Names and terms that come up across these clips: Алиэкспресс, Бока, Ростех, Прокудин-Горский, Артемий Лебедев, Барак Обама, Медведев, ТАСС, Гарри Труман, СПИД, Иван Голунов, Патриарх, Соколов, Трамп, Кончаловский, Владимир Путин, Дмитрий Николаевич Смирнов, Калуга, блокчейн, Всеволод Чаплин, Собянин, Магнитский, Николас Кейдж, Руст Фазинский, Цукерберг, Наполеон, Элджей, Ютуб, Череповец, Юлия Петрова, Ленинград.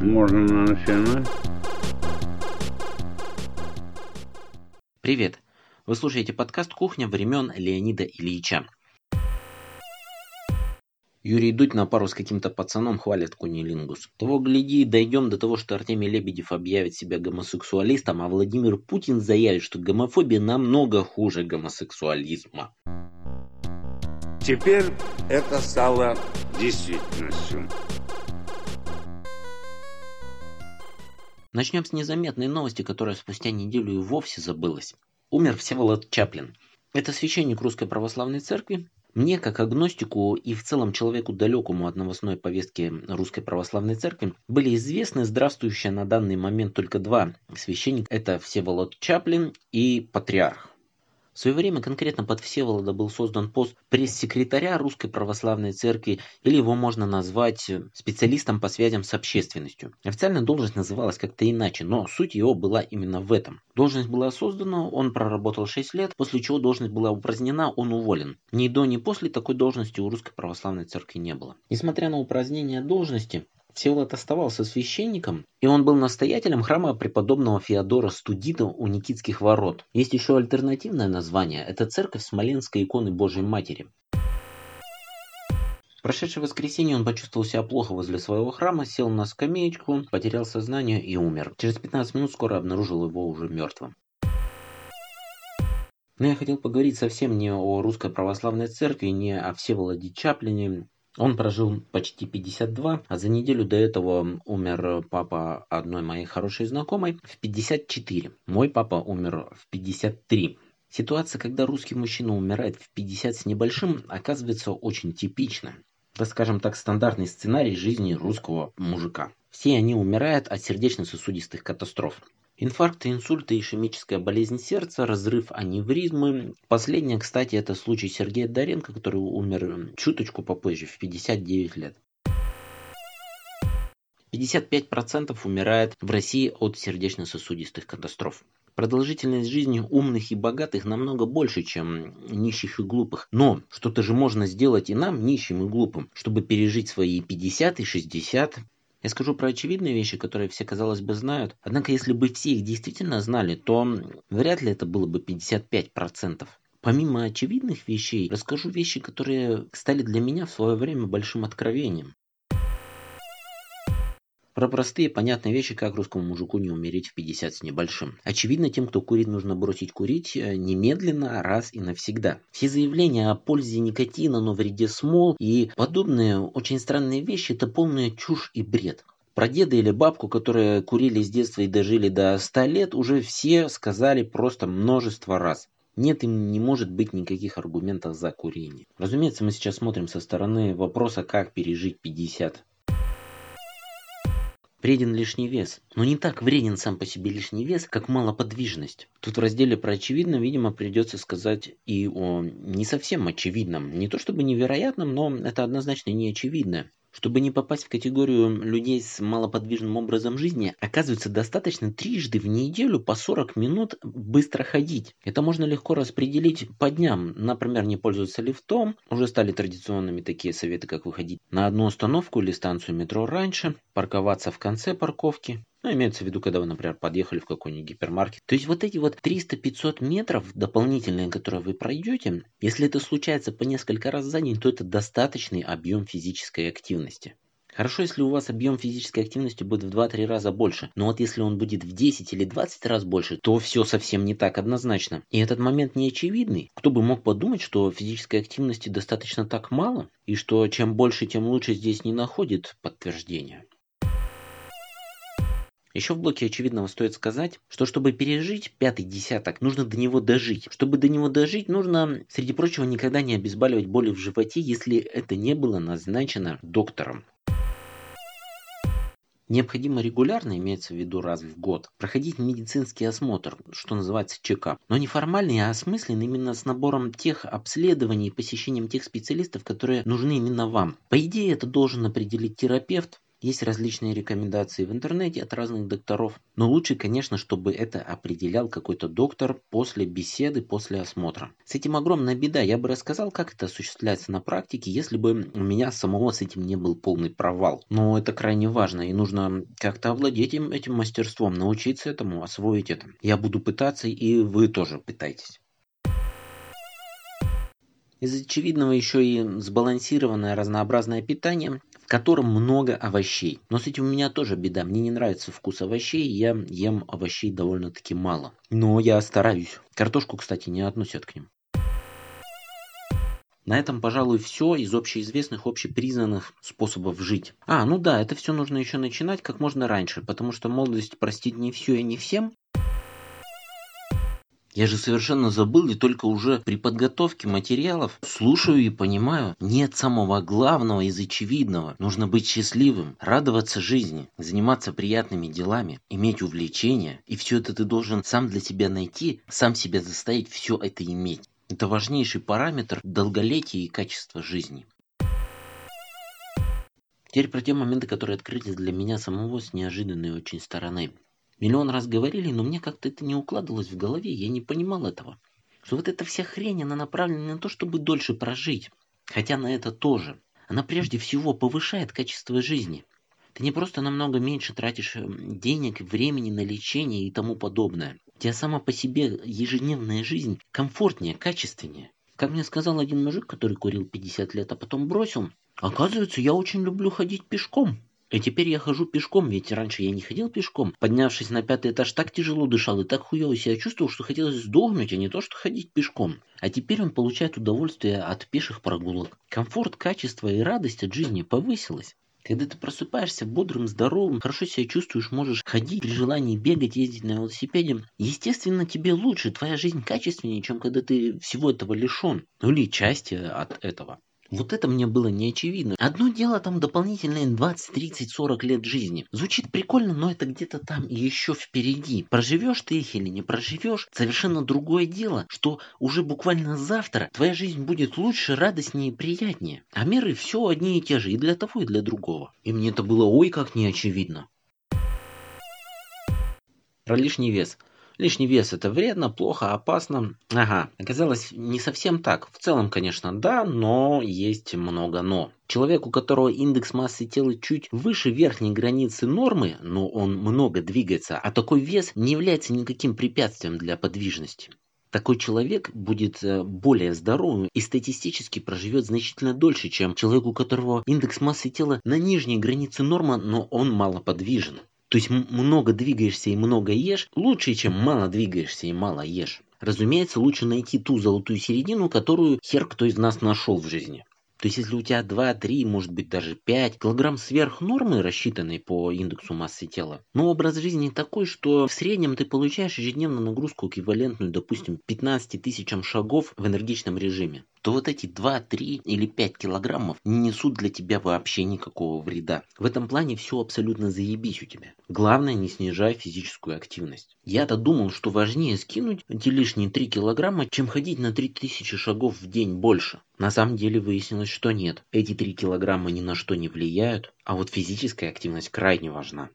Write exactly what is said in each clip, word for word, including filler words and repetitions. Можно начинать. Привет! Вы слушаете подкаст «Кухня времен Леонида Ильича». Юрий Дудь на пару с каким-то пацаном хвалит кунилингус. Того гляди, дойдем до того, что Артемий Лебедев объявит себя гомосексуалистом, а Владимир Путин заявит, что гомофобия намного хуже гомосексуализма. Теперь это стало действительностью. Начнем с незаметной новости, которая спустя неделю и вовсе забылась. Умер Всеволод Чаплин. Это священник Русской Православной Церкви. Мне, как агностику и в целом человеку далекому от новостной повестки Русской Православной Церкви, были известны здравствующие на данный момент только два священника. Это Всеволод Чаплин и Патриарх. В свое время конкретно под Всеволода был создан пост пресс-секретаря Русской Православной Церкви, или его можно назвать специалистом по связям с общественностью. Официально должность называлась как-то иначе, но суть его была именно в этом. Должность была создана, он проработал шесть лет, после чего должность была упразднена, он уволен. Ни до, ни после такой должности у Русской Православной Церкви не было. Несмотря на упразднение должности, Всеволод оставался священником, и он был настоятелем храма преподобного Феодора Студита у Никитских ворот. Есть еще альтернативное название – это церковь Смоленской иконы Божьей Матери. В прошедшее воскресенье он почувствовал себя плохо возле своего храма, сел на скамеечку, потерял сознание и умер. Через пятнадцать минут скорая обнаружила его уже мертвым. Но я хотел поговорить совсем не о Русской Православной Церкви, не о Всеволоде Чаплине. Он прожил почти пятьдесят два, а за неделю до этого умер папа одной моей хорошей знакомой в пятьдесят четыре. Мой папа умер в пятьдесят три. Ситуация, когда русский мужчина умирает в пятьдесят с небольшим, оказывается очень типична. Это, скажем так, стандартный сценарий жизни русского мужика. Все они умирают от сердечно-сосудистых катастроф. Инфаркты, инсульты, ишемическая болезнь сердца, разрыв аневризмы. Последнее, кстати, это случай Сергея Доренко, который умер чуточку попозже, в пятьдесят девять лет. пятьдесят пять процентов умирает в России от сердечно-сосудистых катастроф. Продолжительность жизни умных и богатых намного больше, чем нищих и глупых. Но что-то же можно сделать и нам, нищим и глупым, чтобы пережить свои пятьдесят и шестьдесят. Я скажу про очевидные вещи, которые все, казалось бы, знают. Однако, если бы все их действительно знали, то вряд ли это было бы пятьдесят пять процентов. Помимо очевидных вещей, расскажу вещи, которые стали для меня в свое время большим откровением. Про простые, понятные вещи, как русскому мужику не умереть в пятьдесят с небольшим. Очевидно, тем, кто курит, нужно бросить курить немедленно, раз и навсегда. Все заявления о пользе никотина, но вреде смол и подобные очень странные вещи – это полная чушь и бред. Про деда или бабку, которые курили с детства и дожили до ста лет, уже все сказали просто множество раз. Нет, им не может быть никаких аргументов за курение. Разумеется, мы сейчас смотрим со стороны вопроса, как пережить пятьдесят. Вреден лишний вес. Но не так вреден сам по себе лишний вес, как малоподвижность. Тут в разделе про очевидно, видимо, придется сказать и о не совсем очевидном. Не то чтобы невероятном, но это однозначно не очевидно. Чтобы не попасть в категорию людей с малоподвижным образом жизни, оказывается, достаточно трижды в неделю по сорок минут быстро ходить. Это можно легко распределить по дням. Например, не пользоваться лифтом. Уже стали традиционными такие советы, как выходить на одну остановку или станцию метро раньше, парковаться в конце парковки. Ну, имеется в виду, когда вы, например, подъехали в какой-нибудь гипермаркет. То есть вот эти вот триста-пятьсот метров дополнительные, которые вы пройдете, если это случается по несколько раз за день, то это достаточный объем физической активности. Хорошо, если у вас объем физической активности будет в два-три раза больше, но вот если он будет в десять или двадцать раз больше, то все совсем не так однозначно. И этот момент не очевидный. Кто бы мог подумать, что физической активности достаточно так мало, и что чем больше, тем лучше здесь не находит подтверждения. Еще в блоке очевидного стоит сказать, что чтобы пережить пятый десяток, нужно до него дожить. Чтобы до него дожить, нужно, среди прочего, никогда не обезболивать боли в животе, если это не было назначено доктором. Необходимо регулярно, имеется в виду раз в год, проходить медицинский осмотр, что называется чекап. Но не формальный, а осмысленный именно с набором тех обследований и посещением тех специалистов, которые нужны именно вам. По идее, это должен определить терапевт. Есть различные рекомендации в интернете от разных докторов, но лучше, конечно, чтобы это определял какой-то доктор после беседы, после осмотра. С этим огромная беда, я бы рассказал, как это осуществляется на практике, если бы у меня самого с этим не был полный провал. Но это крайне важно, и нужно как-то овладеть им, этим мастерством, научиться этому, освоить это. Я буду пытаться, и вы тоже пытайтесь. Из очевидного еще и сбалансированное разнообразное питание, в котором много овощей. Но с этим у меня тоже беда. Мне не нравится вкус овощей, я ем овощей довольно-таки мало. Но я стараюсь. Картошку, кстати, не относят к ним. На этом, пожалуй, все из общеизвестных, общепризнанных способов жить. А, ну да, это все нужно еще начинать как можно раньше, потому что молодость простит не все и не всем. Я же совершенно забыл, и только уже при подготовке материалов слушаю и понимаю, нет самого главного из очевидного. Нужно быть счастливым, радоваться жизни, заниматься приятными делами, иметь увлечения. И все это ты должен сам для себя найти, сам себя заставить все это иметь. Это важнейший параметр долголетия и качества жизни. Теперь про те моменты, которые открылись для меня самого с неожиданной очень стороны. Миллион раз говорили, но мне как-то это не укладывалось в голове, я не понимал этого. Что вот эта вся хрень, она направлена на то, чтобы дольше прожить. Хотя на это тоже. Она прежде всего повышает качество жизни. Ты не просто намного меньше тратишь денег, времени на лечение и тому подобное. У тебя сама по себе ежедневная жизнь комфортнее, качественнее. Как мне сказал один мужик, который курил пятьдесят лет, а потом бросил, оказывается, я очень люблю ходить пешком. И теперь я хожу пешком, ведь раньше я не ходил пешком. Поднявшись на пятый этаж, так тяжело дышал и так хуёво себя чувствовал, что хотелось сдохнуть, а не то, что ходить пешком. А теперь он получает удовольствие от пеших прогулок. Комфорт, качество и радость от жизни повысилось. Когда ты просыпаешься бодрым, здоровым, хорошо себя чувствуешь, можешь ходить, при желании бегать, ездить на велосипеде, естественно, тебе лучше, твоя жизнь качественнее, чем когда ты всего этого лишён. Ну или части от этого. Вот это мне было неочевидно. Одно дело там дополнительные двадцать, тридцать, сорок лет жизни. Звучит прикольно, но это где-то там еще впереди. Проживешь ты их или не проживешь, совершенно другое дело, что уже буквально завтра твоя жизнь будет лучше, радостнее и приятнее. А меры все одни и те же, и для того, и для другого. И мне это было ой как неочевидно. Про лишний вес. Лишний вес это вредно, плохо, опасно. Ага, оказалось не совсем так. В целом, конечно, да, но есть много но. Человек, у которого индекс массы тела чуть выше верхней границы нормы, но он много двигается, а такой вес не является никаким препятствием для подвижности. Такой человек будет более здоровым и статистически проживет значительно дольше, чем человек, у которого индекс массы тела на нижней границе нормы, но он малоподвижен. То есть много двигаешься и много ешь, лучше, чем мало двигаешься и мало ешь. Разумеется, лучше найти ту золотую середину, которую хер кто из нас нашел в жизни. То есть если у тебя два, три, может быть даже пять килограмм сверх нормы, рассчитанной по индексу массы тела, но образ жизни такой, что в среднем ты получаешь ежедневную нагрузку эквивалентную, допустим, пятнадцати тысячам шагов в энергичном режиме, то вот эти два, три или пять килограммов не несут для тебя вообще никакого вреда. В этом плане все абсолютно заебись у тебя. Главное, не снижай физическую активность. Я-то думал, что важнее скинуть эти лишние три килограмма, чем ходить на три тысячи шагов в день больше. На самом деле выяснилось, что нет. Эти три килограмма ни на что не влияют, а вот физическая активность крайне важна.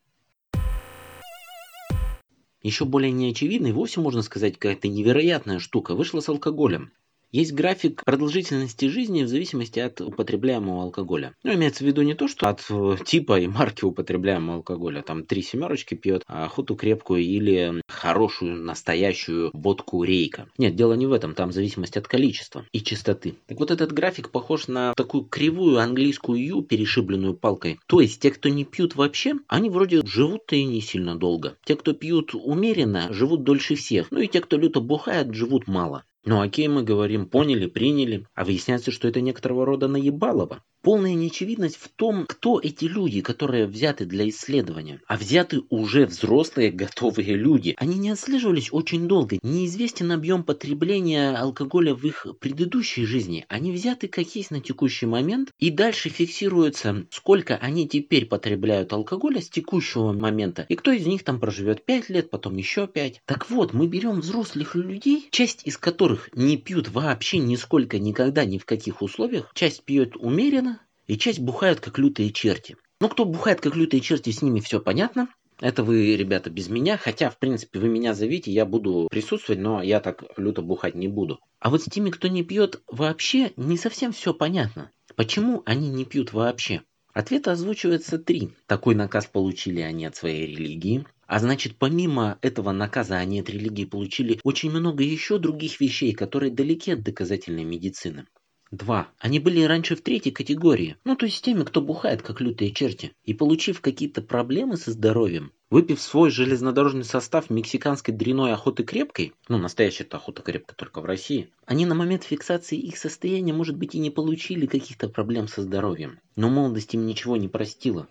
Еще более неочевидной, вовсе можно сказать, какая-то невероятная штука вышла с алкоголем. Есть график продолжительности жизни в зависимости от употребляемого алкоголя. Ну, имеется в виду не то, что от типа и марки употребляемого алкоголя. Там три семерочки пьет, а охоту крепкую или хорошую настоящую водку рейка. Нет, дело не в этом. Там зависимость от количества и частоты. Так вот, этот график похож на такую кривую английскую ю, перешибленную палкой. То есть, те, кто не пьют вообще, они вроде живут-то и не сильно долго. Те, кто пьют умеренно, живут дольше всех. Ну и те, кто люто бухает, живут мало. Ну окей, мы говорим, поняли, приняли, а выясняется, что это некоторого рода наебалово. Полная неочевидность в том, кто эти люди, которые взяты для исследования. А взяты уже взрослые, готовые люди. Они не отслеживались очень долго, неизвестен объем потребления алкоголя в их предыдущей жизни. Они взяты как есть на текущий момент, и дальше фиксируется, сколько они теперь потребляют алкоголя с текущего момента. И кто из них там проживет пять лет, потом еще пять. Так вот, мы берем взрослых людей, часть из которых не пьют вообще нисколько, никогда, ни в каких условиях, часть пьет умеренно и часть бухают как лютые черти. Ну, кто бухает, как лютые черти, с ними все понятно. Это вы, ребята, без меня. Хотя, в принципе, вы меня зовите, я буду присутствовать, но я так люто бухать не буду. А вот с теми, кто не пьет вообще, не совсем все понятно. Почему они не пьют вообще? Ответы озвучиваются три. Такой наказ получили они от своей религии. А значит, помимо этого наказа они от религии получили очень много еще других вещей, которые далеки от доказательной медицины. Два. Они были раньше в третьей категории, ну то есть теми, кто бухает, как лютые черти, и получив какие-то проблемы со здоровьем, выпив свой железнодорожный состав мексиканской дряной охоты крепкой, ну настоящая-то охота крепкая только в России, они на момент фиксации их состояния, может быть, и не получили каких-то проблем со здоровьем, но молодость им ничего не простила.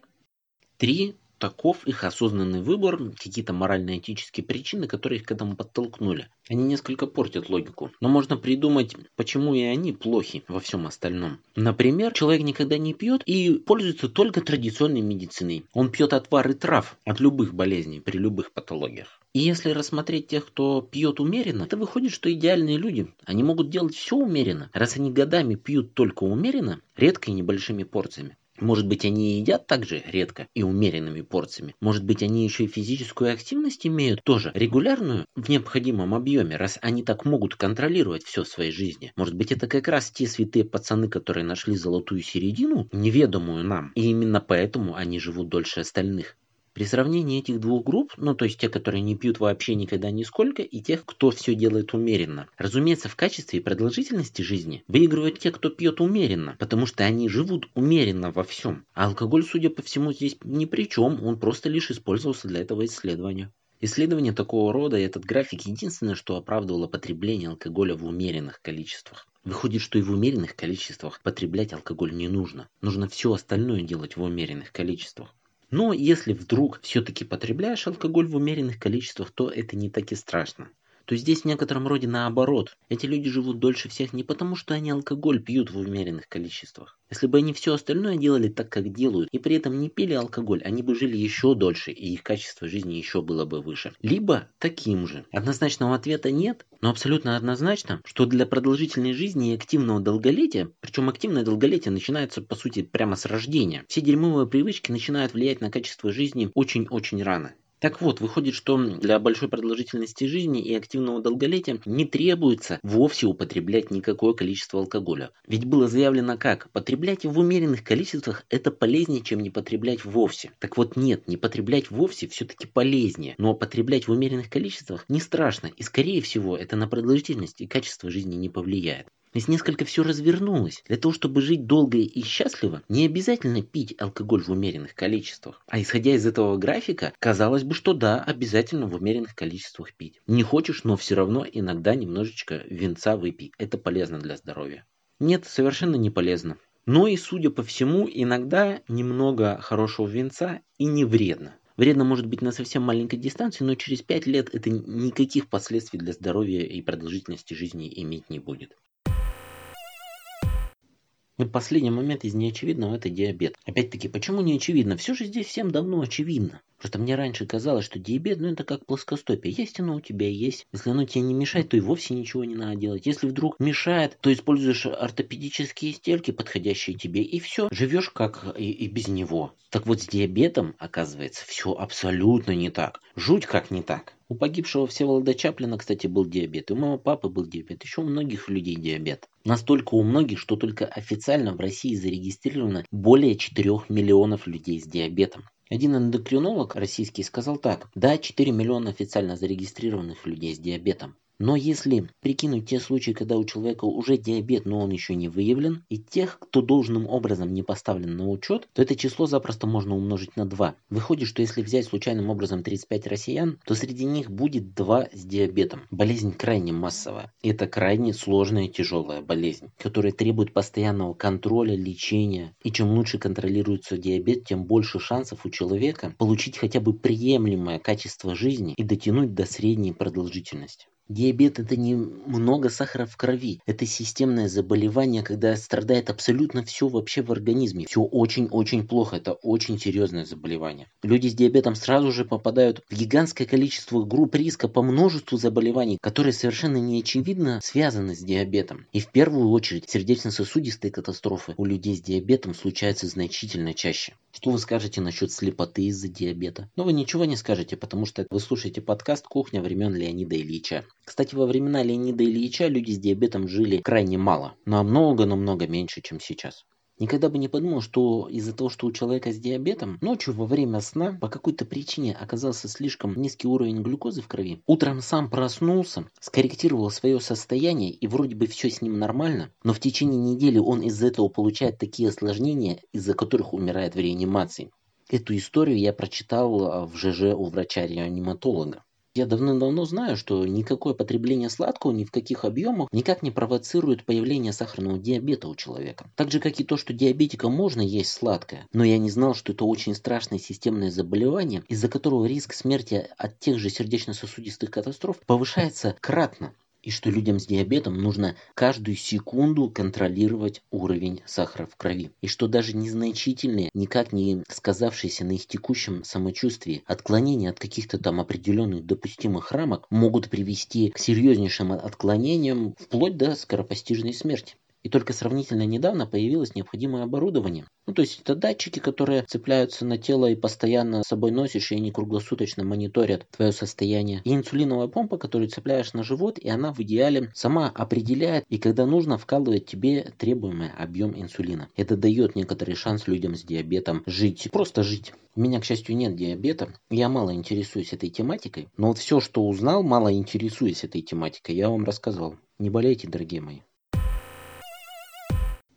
Три. Таков их осознанный выбор, какие-то морально-этические причины, которые их к этому подтолкнули. Они несколько портят логику, но можно придумать, почему и они плохи во всем остальном. Например, человек никогда не пьет и пользуется только традиционной медициной. Он пьет отвары трав от любых болезней при любых патологиях. И если рассмотреть тех, кто пьет умеренно, то выходит, что идеальные люди. Они могут делать все умеренно, раз они годами пьют только умеренно, редко и небольшими порциями. Может быть, они едят также редко и умеренными порциями. Может быть, они еще и физическую активность имеют тоже регулярную в необходимом объеме, раз они так могут контролировать все в своей жизни. Может быть, это как раз те святые пацаны, которые нашли золотую середину, неведомую нам, и именно поэтому они живут дольше остальных. При сравнении этих двух групп, ну то есть те, которые не пьют вообще никогда нисколько, и тех, кто все делает умеренно. Разумеется, в качестве и продолжительности жизни выигрывают те, кто пьет умеренно, потому что они живут умеренно во всем. А алкоголь, судя по всему, здесь ни при чем, он просто лишь использовался для этого исследования. Исследование такого рода и этот график единственное, что оправдывало потребление алкоголя в умеренных количествах. Выходит, что и в умеренных количествах потреблять алкоголь не нужно. Нужно все остальное делать в умеренных количествах. Но если вдруг все-таки потребляешь алкоголь в умеренных количествах, то это не так и страшно. То здесь в некотором роде наоборот. Эти люди живут дольше всех не потому, что они алкоголь пьют в умеренных количествах. Если бы они все остальное делали так, как делают, и при этом не пили алкоголь, они бы жили еще дольше, и их качество жизни еще было бы выше. Либо таким же. Однозначного ответа нет, но абсолютно однозначно, что для продолжительной жизни и активного долголетия, причем активное долголетие начинается, по сути, прямо с рождения. Все дерьмовые привычки начинают влиять на качество жизни очень-очень рано. Так вот, выходит, что для большой продолжительности жизни и активного долголетия не требуется вовсе употреблять никакое количество алкоголя. Ведь было заявлено как? Потреблять в умеренных количествах – это полезнее, чем не потреблять вовсе. Так вот нет, не потреблять вовсе все-таки полезнее. Но потреблять в умеренных количествах не страшно. И скорее всего, это на продолжительность и качество жизни не повлияет. Здесь несколько все развернулось. Для того, чтобы жить долго и счастливо, не обязательно пить алкоголь в умеренных количествах. А исходя из этого графика, казалось бы, что да, обязательно в умеренных количествах пить. Не хочешь, но все равно иногда немножечко винца выпей. Это полезно для здоровья. Нет, совершенно не полезно. Но и, судя по всему, иногда немного хорошего винца и не вредно. Вредно может быть на совсем маленькой дистанции, но через пять лет это никаких последствий для здоровья и продолжительности жизни иметь не будет. И последний момент из неочевидного – это диабет. Опять-таки, почему неочевидно? Все же здесь всем давно очевидно. Просто мне раньше казалось, что диабет, ну это как плоскостопие. Есть оно у тебя, есть. Если оно тебе не мешает, то и вовсе ничего не надо делать. Если вдруг мешает, то используешь ортопедические стельки, подходящие тебе, и все. Живешь как и, и без него. Так вот, с диабетом, оказывается, все абсолютно не так. Жуть как не так. У погибшего Всеволода Чаплина, кстати, был диабет, у моего папы был диабет, еще у многих людей диабет. Настолько у многих, что только официально в России зарегистрировано более четырех миллионов людей с диабетом. Один эндокринолог российский сказал так: да, четыре миллиона официально зарегистрированных людей с диабетом. Но если прикинуть те случаи, когда у человека уже диабет, но он еще не выявлен, и тех, кто должным образом не поставлен на учет, то это число запросто можно умножить на два. Выходит, что если взять случайным образом тридцать пять россиян, то среди них будет два с диабетом. Болезнь крайне массовая. Это крайне сложная и тяжелая болезнь, которая требует постоянного контроля, лечения. И чем лучше контролируется диабет, тем больше шансов у человека получить хотя бы приемлемое качество жизни и дотянуть до средней продолжительности. Диабет – это не много сахара в крови. Это системное заболевание, когда страдает абсолютно все вообще в организме. Все очень-очень плохо. Это очень серьезное заболевание. Люди с диабетом сразу же попадают в гигантское количество групп риска по множеству заболеваний, которые совершенно неочевидно связаны с диабетом. И в первую очередь сердечно-сосудистые катастрофы у людей с диабетом случаются значительно чаще. Что вы скажете насчет слепоты из-за диабета? Но вы ничего не скажете, потому что вы слушаете подкаст «Кухня времен Леонида Ильича». Кстати, во времена Леонида Ильича люди с диабетом жили крайне мало, намного-намного меньше, чем сейчас. Никогда бы не подумал, что из-за того, что у человека с диабетом ночью во время сна по какой-то причине оказался слишком низкий уровень глюкозы в крови, утром сам проснулся, скорректировал свое состояние и вроде бы все с ним нормально, но в течение недели он из-за этого получает такие осложнения, из-за которых умирает в реанимации. Эту историю я прочитал в ЖЖ у врача-реаниматолога. Я давно-давно знаю, что никакое потребление сладкого ни в каких объемах никак не провоцирует появление сахарного диабета у человека. Так же, как и то, что диабетикам можно есть сладкое, но я не знал, что это очень страшное системное заболевание, из-за которого риск смерти от тех же сердечно-сосудистых катастроф повышается кратно, и что людям с диабетом нужно каждую секунду контролировать уровень сахара в крови, и что даже незначительные, никак не сказавшиеся на их текущем самочувствии отклонения от каких-то там определенных допустимых рамок могут привести к серьезнейшим отклонениям вплоть до скоропостижной смерти. И только сравнительно недавно появилось необходимое оборудование. Ну, то есть это датчики, которые цепляются на тело и постоянно с собой носишь, и они круглосуточно мониторят твое состояние. И инсулиновая помпа, которую цепляешь на живот, и она в идеале сама определяет, и когда нужно, вкалывает тебе требуемый объем инсулина. Это дает некоторый шанс людям с диабетом жить, просто жить. У меня, к счастью, нет диабета, я мало интересуюсь этой тематикой, но вот все, что узнал, мало интересуясь этой тематикой, я вам рассказал. Не болейте, дорогие мои.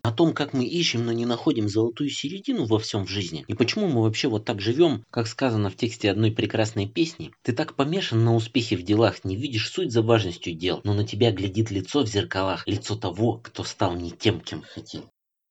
О том, как мы ищем, но не находим золотую середину во всем в жизни, и почему мы вообще вот так живем, как сказано в тексте одной прекрасной песни. Ты так помешан на успехе в делах, не видишь суть за важностью дел, но на тебя глядит лицо в зеркалах, лицо того, кто стал не тем, кем хотел.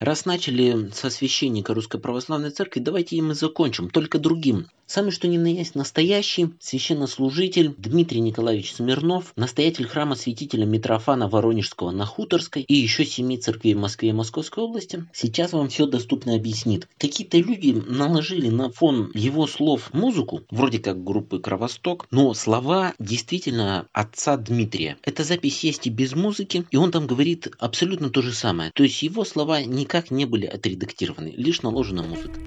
Раз начали со священника Русской Православной Церкви, давайте им и закончим, только другим. Самый что ни на есть настоящий священнослужитель Дмитрий Николаевич Смирнов, настоятель храма святителя Митрофана Воронежского на Хуторской и еще семи церквей в Москве и Московской области, сейчас вам все доступно объяснит. Какие-то люди наложили на фон его слов музыку, вроде как группы «Кровосток», но слова действительно отца Дмитрия. Эта запись есть и без музыки, и он там говорит абсолютно то же самое, то есть его слова не никак не были отредактированы, лишь наложена музыка.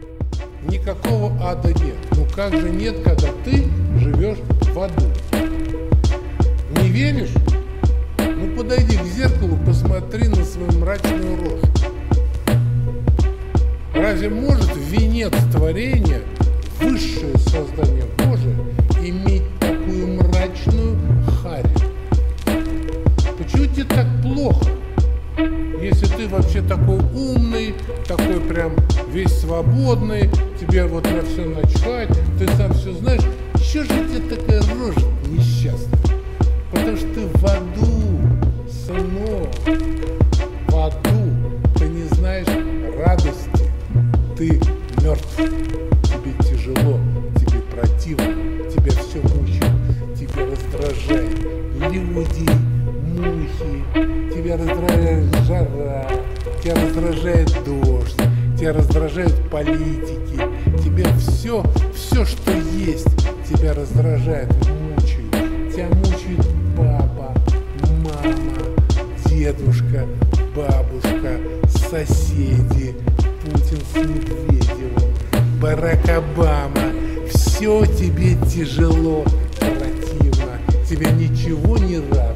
Никакого ада нет. Ну как же нет, когда ты живешь в аду? Не веришь? Ну подойди к зеркалу, посмотри на свою мрачную рожу. Разве может венец творения, высшее создание Божие, иметь такую мрачную харь? Почему тебе так плохо? Если ты вообще такой умный, такой прям весь свободный, тебе вот на все начхать, ты сам все знаешь, чего же тебе такая рожа несчастная? Потому что ты в аду, сынок, в аду, ты не знаешь радости, ты мертв, тебе тяжело, тебе противно, тебя все мучает, тебя раздражает, люди, мухи. Тебя раздражает жара, тебя раздражает дождь, тебя раздражают политики, тебе все, все, что есть, тебя раздражает, мучает, тебя мучает папа, мама, дедушка, бабушка, соседи, Путин с Медведевым, Барак Обама, все тебе тяжело, противно, тебя ничего не радует.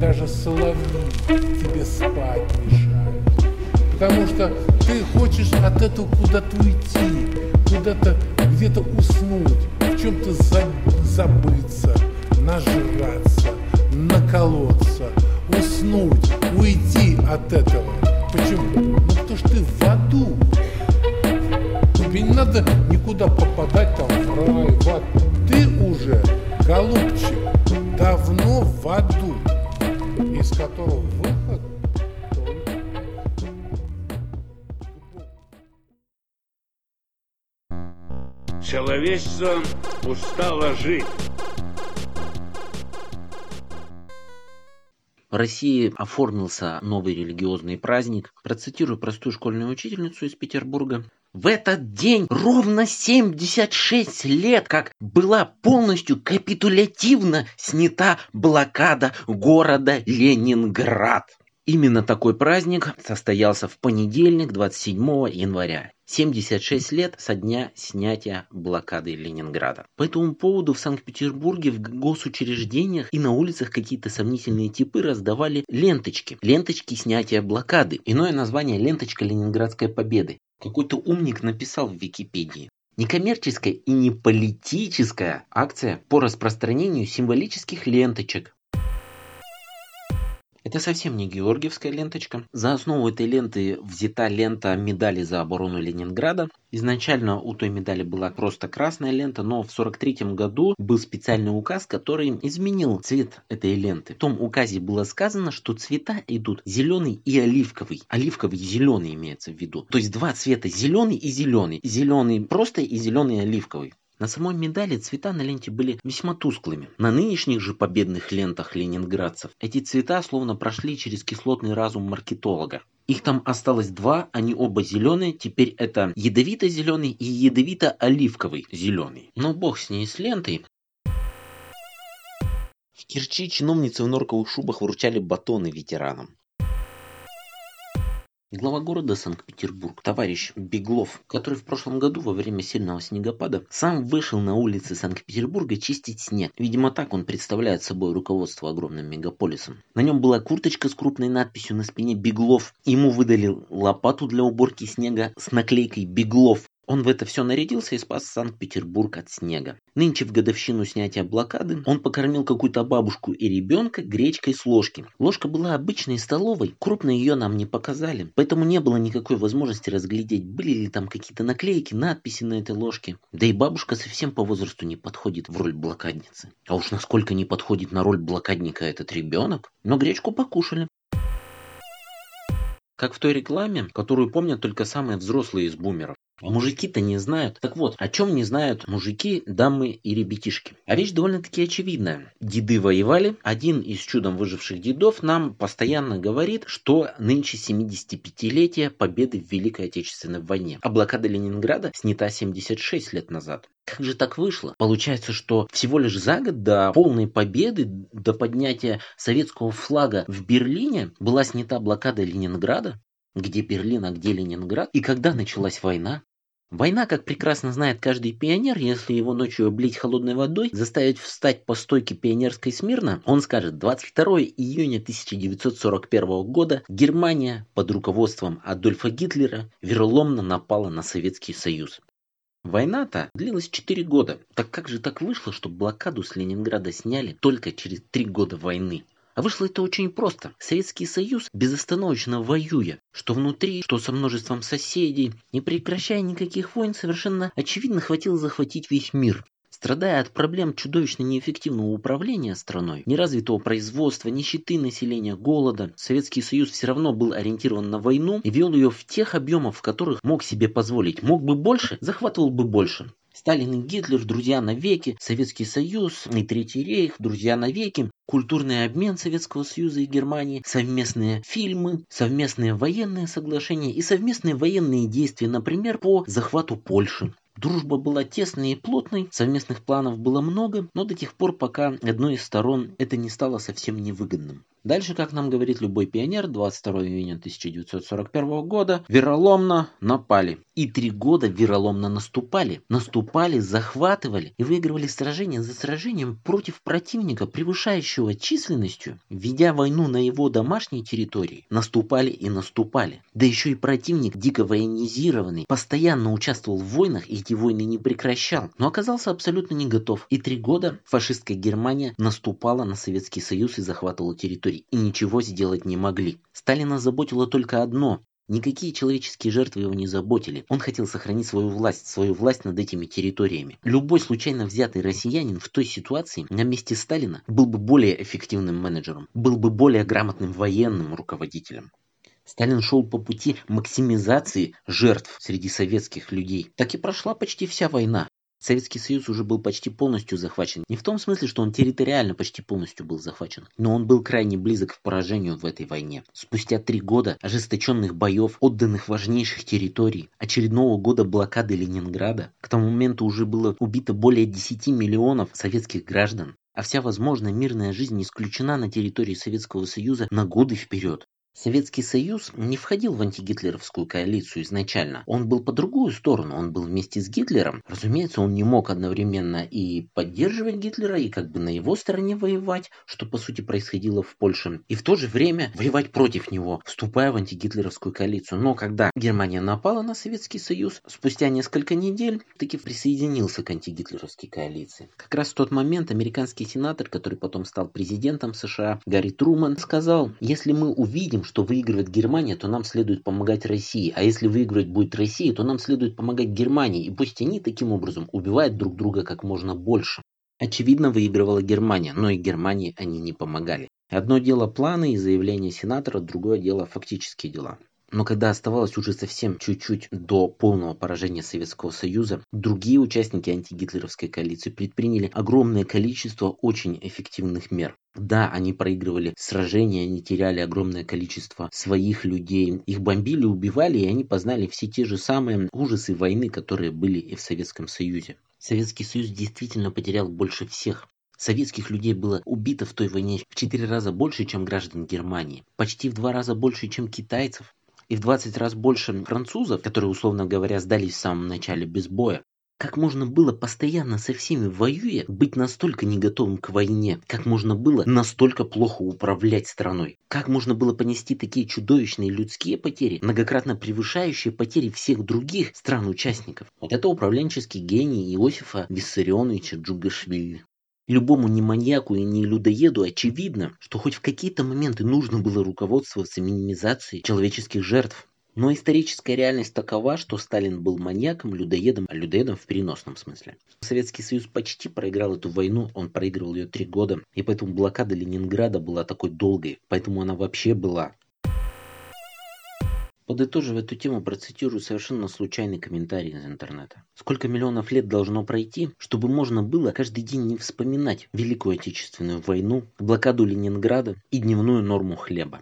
Даже соловьи тебе спать мешают, потому что ты хочешь от этого куда-то уйти, куда-то где-то уснуть, в чем-то забыться, нажраться, наколоться, уснуть, уйти от этого. Почему? Ну потому что ты в аду. Тебе не надо никуда попадать там в рай, в ад. Ты уже, голубчик, давно в аду. Из которого выход. Человечество устало жить. В России оформился новый религиозный праздник. Процитирую простую школьную учительницу из Петербурга. В этот день ровно семьдесят шесть лет, как была полностью капитулятивно снята блокада города Ленинград. Именно такой праздник состоялся в понедельник, двадцать седьмого января. семьдесят шесть лет со дня снятия блокады Ленинграда. По этому поводу в Санкт-Петербурге в госучреждениях и на улицах какие-то сомнительные типы раздавали ленточки. Ленточки снятия блокады. Иное название — ленточка Ленинградской победы. Какой-то умник написал в Википедии. Некоммерческая и не политическая акция по распространению символических ленточек. Это совсем не георгиевская ленточка. За основу этой ленты взята лента медали за оборону Ленинграда. Изначально у той медали была просто красная лента, но в сорок третьем году был специальный указ, который изменил цвет этой ленты. В том указе было сказано, что цвета идут зеленый и оливковый. Оливковый и зеленый имеется в виду. То есть два цвета: зеленый и зеленый. Зеленый просто и зеленый оливковый. На самой медали цвета на ленте были весьма тусклыми. На нынешних же победных лентах ленинградцев эти цвета словно прошли через кислотный разум маркетолога. Их там осталось два, они оба зеленые, теперь это ядовито-зеленый и ядовито-оливковый зеленый. Но бог с ней, с лентой. В Керчи чиновницы в норковых шубах вручали батоны ветеранам. Глава города Санкт-Петербург, товарищ Беглов, который в прошлом году во время сильного снегопада сам вышел на улицы Санкт-Петербурга чистить снег. Видимо, так он представляет собой руководство огромным мегаполисом. На нем была курточка с крупной надписью на спине «Беглов». Ему выдали лопату для уборки снега с наклейкой «Беглов». Он в это все нарядился и спас Санкт-Петербург от снега. Нынче в годовщину снятия блокады он покормил какую-то бабушку и ребенка гречкой с ложки. Ложка была обычной столовой, крупно ее нам не показали, поэтому не было никакой возможности разглядеть, были ли там какие-то наклейки, надписи на этой ложке. Да и бабушка совсем по возрасту не подходит в роль блокадницы. А уж насколько не подходит на роль блокадника этот ребенок, но гречку покушали. Как в той рекламе, которую помнят только самые взрослые из бумеров. А мужики-то не знают. Так вот, о чем не знают мужики, дамы и ребятишки? А вещь довольно-таки очевидная. Деды воевали. Один из чудом выживших дедов нам постоянно говорит, что нынче семидесятипятилетие победы в Великой Отечественной войне. А блокада Ленинграда снята семьдесят шесть лет назад. Как же так вышло? Получается, что всего лишь за год до полной победы, до поднятия советского флага в Берлине, была снята блокада Ленинграда. Где Берлин, а где Ленинград? И когда началась война? Война, как прекрасно знает каждый пионер, если его ночью облить холодной водой, заставить встать по стойке пионерской смирно, он скажет: двадцать второго июня тысяча девятьсот сорок первого года Германия под руководством Адольфа Гитлера вероломно напала на Советский Союз. Война-то длилась четыре года. Так как же так вышло, что блокаду с Ленинграда сняли только через три года войны? А вышло это очень просто. Советский Союз, безостановочно воюя, что внутри, что со множеством соседей, не прекращая никаких войн, совершенно очевидно хватило захватить весь мир. Страдая от проблем чудовищно неэффективного управления страной, неразвитого производства, нищеты населения, голода, Советский Союз все равно был ориентирован на войну и вел ее в тех объемах, в которых мог себе позволить. Мог бы больше, захватывал бы больше. Сталин и Гитлер — друзья навеки, Советский Союз и Третий рейх — друзья навеки, культурный обмен Советского Союза и Германии, совместные фильмы, совместные военные соглашения и совместные военные действия, например, по захвату Польши. Дружба была тесной и плотной, совместных планов было много, но до тех пор, пока одной из сторон это не стало совсем невыгодным. Дальше, как нам говорит любой пионер, двадцать второго июня тысяча девятьсот сорок первого года вероломно напали. И три года вероломно наступали. Наступали, захватывали и выигрывали сражение за сражением против противника, превышающего численностью, ведя войну на его домашней территории. Наступали и наступали. Да еще и противник, дико военизированный, постоянно участвовал в войнах и эти войны не прекращал, но оказался абсолютно не готов. И три года фашистская Германия наступала на Советский Союз и захватывала территорию. И ничего сделать не могли. Сталина заботило только одно. Никакие человеческие жертвы его не заботили. Он хотел сохранить свою власть, свою власть над этими территориями. Любой случайно взятый россиянин в той ситуации на месте Сталина был бы более эффективным менеджером, был бы более грамотным военным руководителем. Сталин шел по пути максимизации жертв среди советских людей. Так и прошла почти вся война. Советский Союз уже был почти полностью захвачен. Не в том смысле, что он территориально почти полностью был захвачен, но он был крайне близок к поражению в этой войне. Спустя три года ожесточенных боев, отданных важнейших территорий, очередного года блокады Ленинграда, к тому моменту уже было убито более десяти миллионов советских граждан, а вся возможная мирная жизнь исключена на территории Советского Союза на годы вперед. Советский Союз не входил в антигитлеровскую коалицию изначально. Он был по другую сторону, он был вместе с Гитлером. Разумеется, он не мог одновременно и поддерживать Гитлера, и как бы на его стороне воевать, что по сути происходило в Польше, и в то же время воевать против него, вступая в антигитлеровскую коалицию. Но когда Германия напала на Советский Союз, спустя несколько недель таки присоединился к антигитлеровской коалиции. Как раз в тот момент американский сенатор, который потом стал президентом США, Гарри Труман, сказал: если мы увидим, что выигрывает Германия, то нам следует помогать России, а если выигрывать будет Россия, то нам следует помогать Германии, и пусть они таким образом убивают друг друга как можно больше. Очевидно, выигрывала Германия, но и Германии они не помогали. Одно дело планы и заявления сенатора, другое дело фактические дела. Но когда оставалось уже совсем чуть-чуть до полного поражения Советского Союза, другие участники антигитлеровской коалиции предприняли огромное количество очень эффективных мер. Да, они проигрывали сражения, они теряли огромное количество своих людей, их бомбили, убивали, и они познали все те же самые ужасы войны, которые были и в Советском Союзе. Советский Союз действительно потерял больше всех. Советских людей было убито в той войне в четыре раза больше, чем граждан Германии, почти в два раза больше, чем китайцев, и в двадцать раз больше французов, которые, условно говоря, сдались в самом начале без боя. Как можно было, постоянно со всеми воюя, быть настолько не готовым к войне? Как можно было настолько плохо управлять страной? Как можно было понести такие чудовищные людские потери, многократно превышающие потери всех других стран-участников? Вот это управленческий гений Иосифа Виссарионовича Джугашвили. Любому не маньяку и не людоеду очевидно, что хоть в какие-то моменты нужно было руководствоваться минимизацией человеческих жертв. Но историческая реальность такова, что Сталин был маньяком, людоедом, а людоедом в переносном смысле. Советский Союз почти проиграл эту войну, он проигрывал ее три года, и поэтому блокада Ленинграда была такой долгой, поэтому она вообще была. Подытожив эту тему, процитирую совершенно случайный комментарий из интернета. Сколько миллионов лет должно пройти, чтобы можно было каждый день не вспоминать Великую Отечественную войну, блокаду Ленинграда и дневную норму хлеба?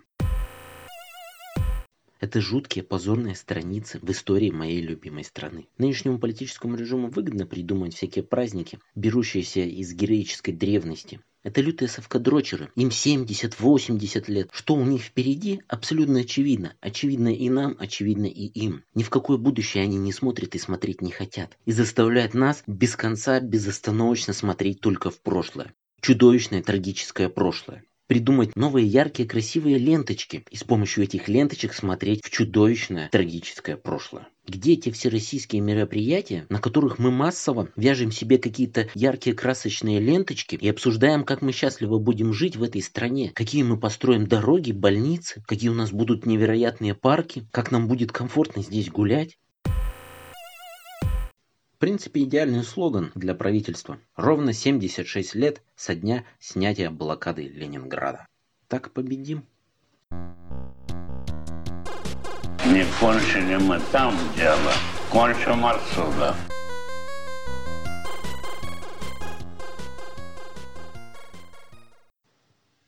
Это жуткие позорные страницы в истории моей любимой страны. Нынешнему политическому режиму выгодно придумывать всякие праздники, берущиеся из героической древности. Это лютые совкадрочеры. Им семьдесят-восемьдесят лет. Что у них впереди, абсолютно очевидно. Очевидно и нам, очевидно и им. Ни в какое будущее они не смотрят и смотреть не хотят. И заставляют нас без конца, безостановочно смотреть только в прошлое. Чудовищное, трагическое прошлое. Придумать новые яркие, красивые ленточки. И с помощью этих ленточек смотреть в чудовищное, трагическое прошлое. Где те всероссийские мероприятия, на которых мы массово вяжем себе какие-то яркие красочные ленточки и обсуждаем, как мы счастливо будем жить в этой стране, какие мы построим дороги, больницы, какие у нас будут невероятные парки, как нам будет комфортно здесь гулять? В принципе, идеальный слоган для правительства. Ровно семьдесят шесть лет со дня снятия блокады Ленинграда. Так победим. Не кончили мы там дело, кончим отсюда.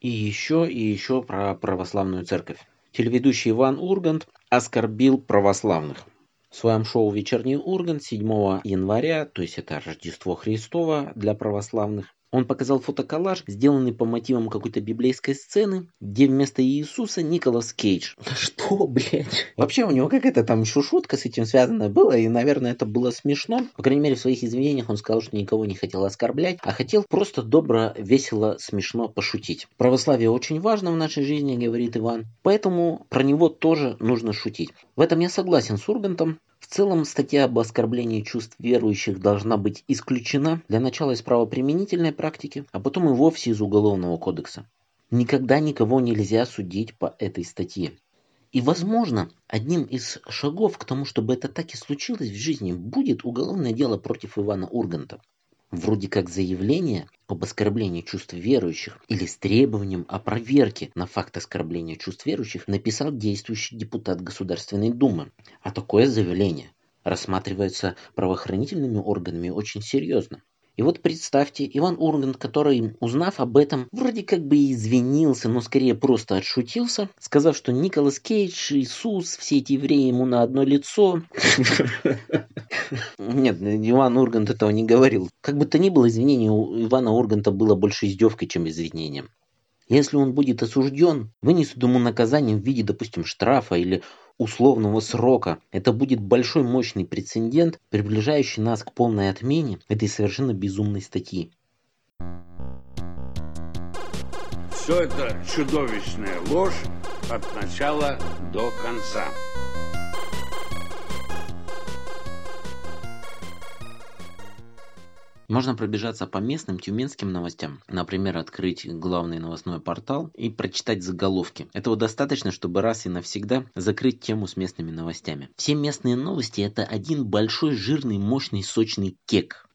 И еще, и еще про православную церковь. Телеведущий Иван Ургант оскорбил православных. В своем шоу «Вечерний Ургант» седьмого января, то есть это Рождество Христово для православных, он показал фотоколлаж, сделанный по мотивам какой-то библейской сцены, где вместо Иисуса Николас Кейдж. Что, блядь? Вообще у него какая-то там еще шутка с этим связана была, и, наверное, это было смешно. По крайней мере, в своих извинениях он сказал, что никого не хотел оскорблять, а хотел просто добро, весело, смешно пошутить. Православие очень важно в нашей жизни, говорит Иван, поэтому про него тоже нужно шутить. В этом я согласен с Ургантом. В целом, статья об оскорблении чувств верующих должна быть исключена для начала из правоприменительной практики, а потом и вовсе из Уголовного кодекса. Никогда никого нельзя судить по этой статье. И, возможно, одним из шагов к тому, чтобы это так и случилось в жизни, будет уголовное дело против Ивана Урганта. Вроде как заявление об оскорблении чувств верующих или с требованием о проверке на факт оскорбления чувств верующих написал действующий депутат Государственной Думы. А такое заявление рассматривается правоохранительными органами очень серьезно. И вот представьте, Иван Ургант, который, узнав об этом, вроде как бы и извинился, но скорее просто отшутился, сказав, что Николас Кейдж, Иисус, все эти евреи ему на одно лицо. Нет, Иван Ургант этого не говорил. Как бы то ни было, извинение у Ивана Урганта было больше издевкой, чем извинением. Если он будет осужден, вынесут ему наказание в виде, допустим, штрафа или условного срока. Это будет большой мощный прецедент, приближающий нас к полной отмене этой совершенно безумной статьи. Все это чудовищная ложь от начала до конца. Можно пробежаться по местным тюменским новостям, например, открыть главный новостной портал и прочитать заголовки. Этого достаточно, чтобы раз и навсегда закрыть тему с местными новостями. Все местные новости – это один большой, жирный, мощный, сочный кек.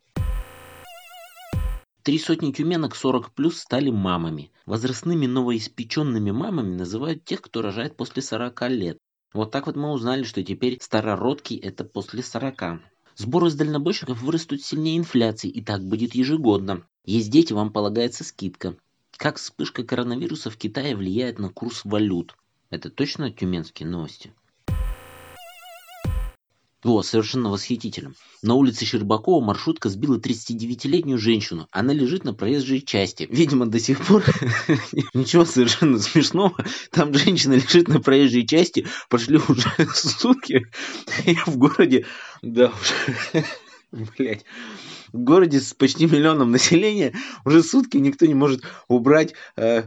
Три сотни тюменок сорок плюс стали мамами. Возрастными новоиспеченными мамами называют тех, кто рожает после сорока лет. Вот так вот мы узнали, что теперь старородки – это после сорока. Сборы с дальнобойщиков вырастут сильнее инфляции, и так будет ежегодно. Есть дети, вам полагается скидка. Как вспышка коронавируса в Китае влияет на курс валют? Это точно тюменские новости? О, совершенно восхитительно. На улице Щербакова маршрутка сбила тридцатидевятилетнюю женщину. Она лежит на проезжей части. Видимо, до сих пор ничего совершенно смешного. Там женщина лежит на проезжей части. Прошли уже сутки. И в городе... Да уж... Блять. В городе с почти миллионом населения уже сутки никто не может убрать... Э,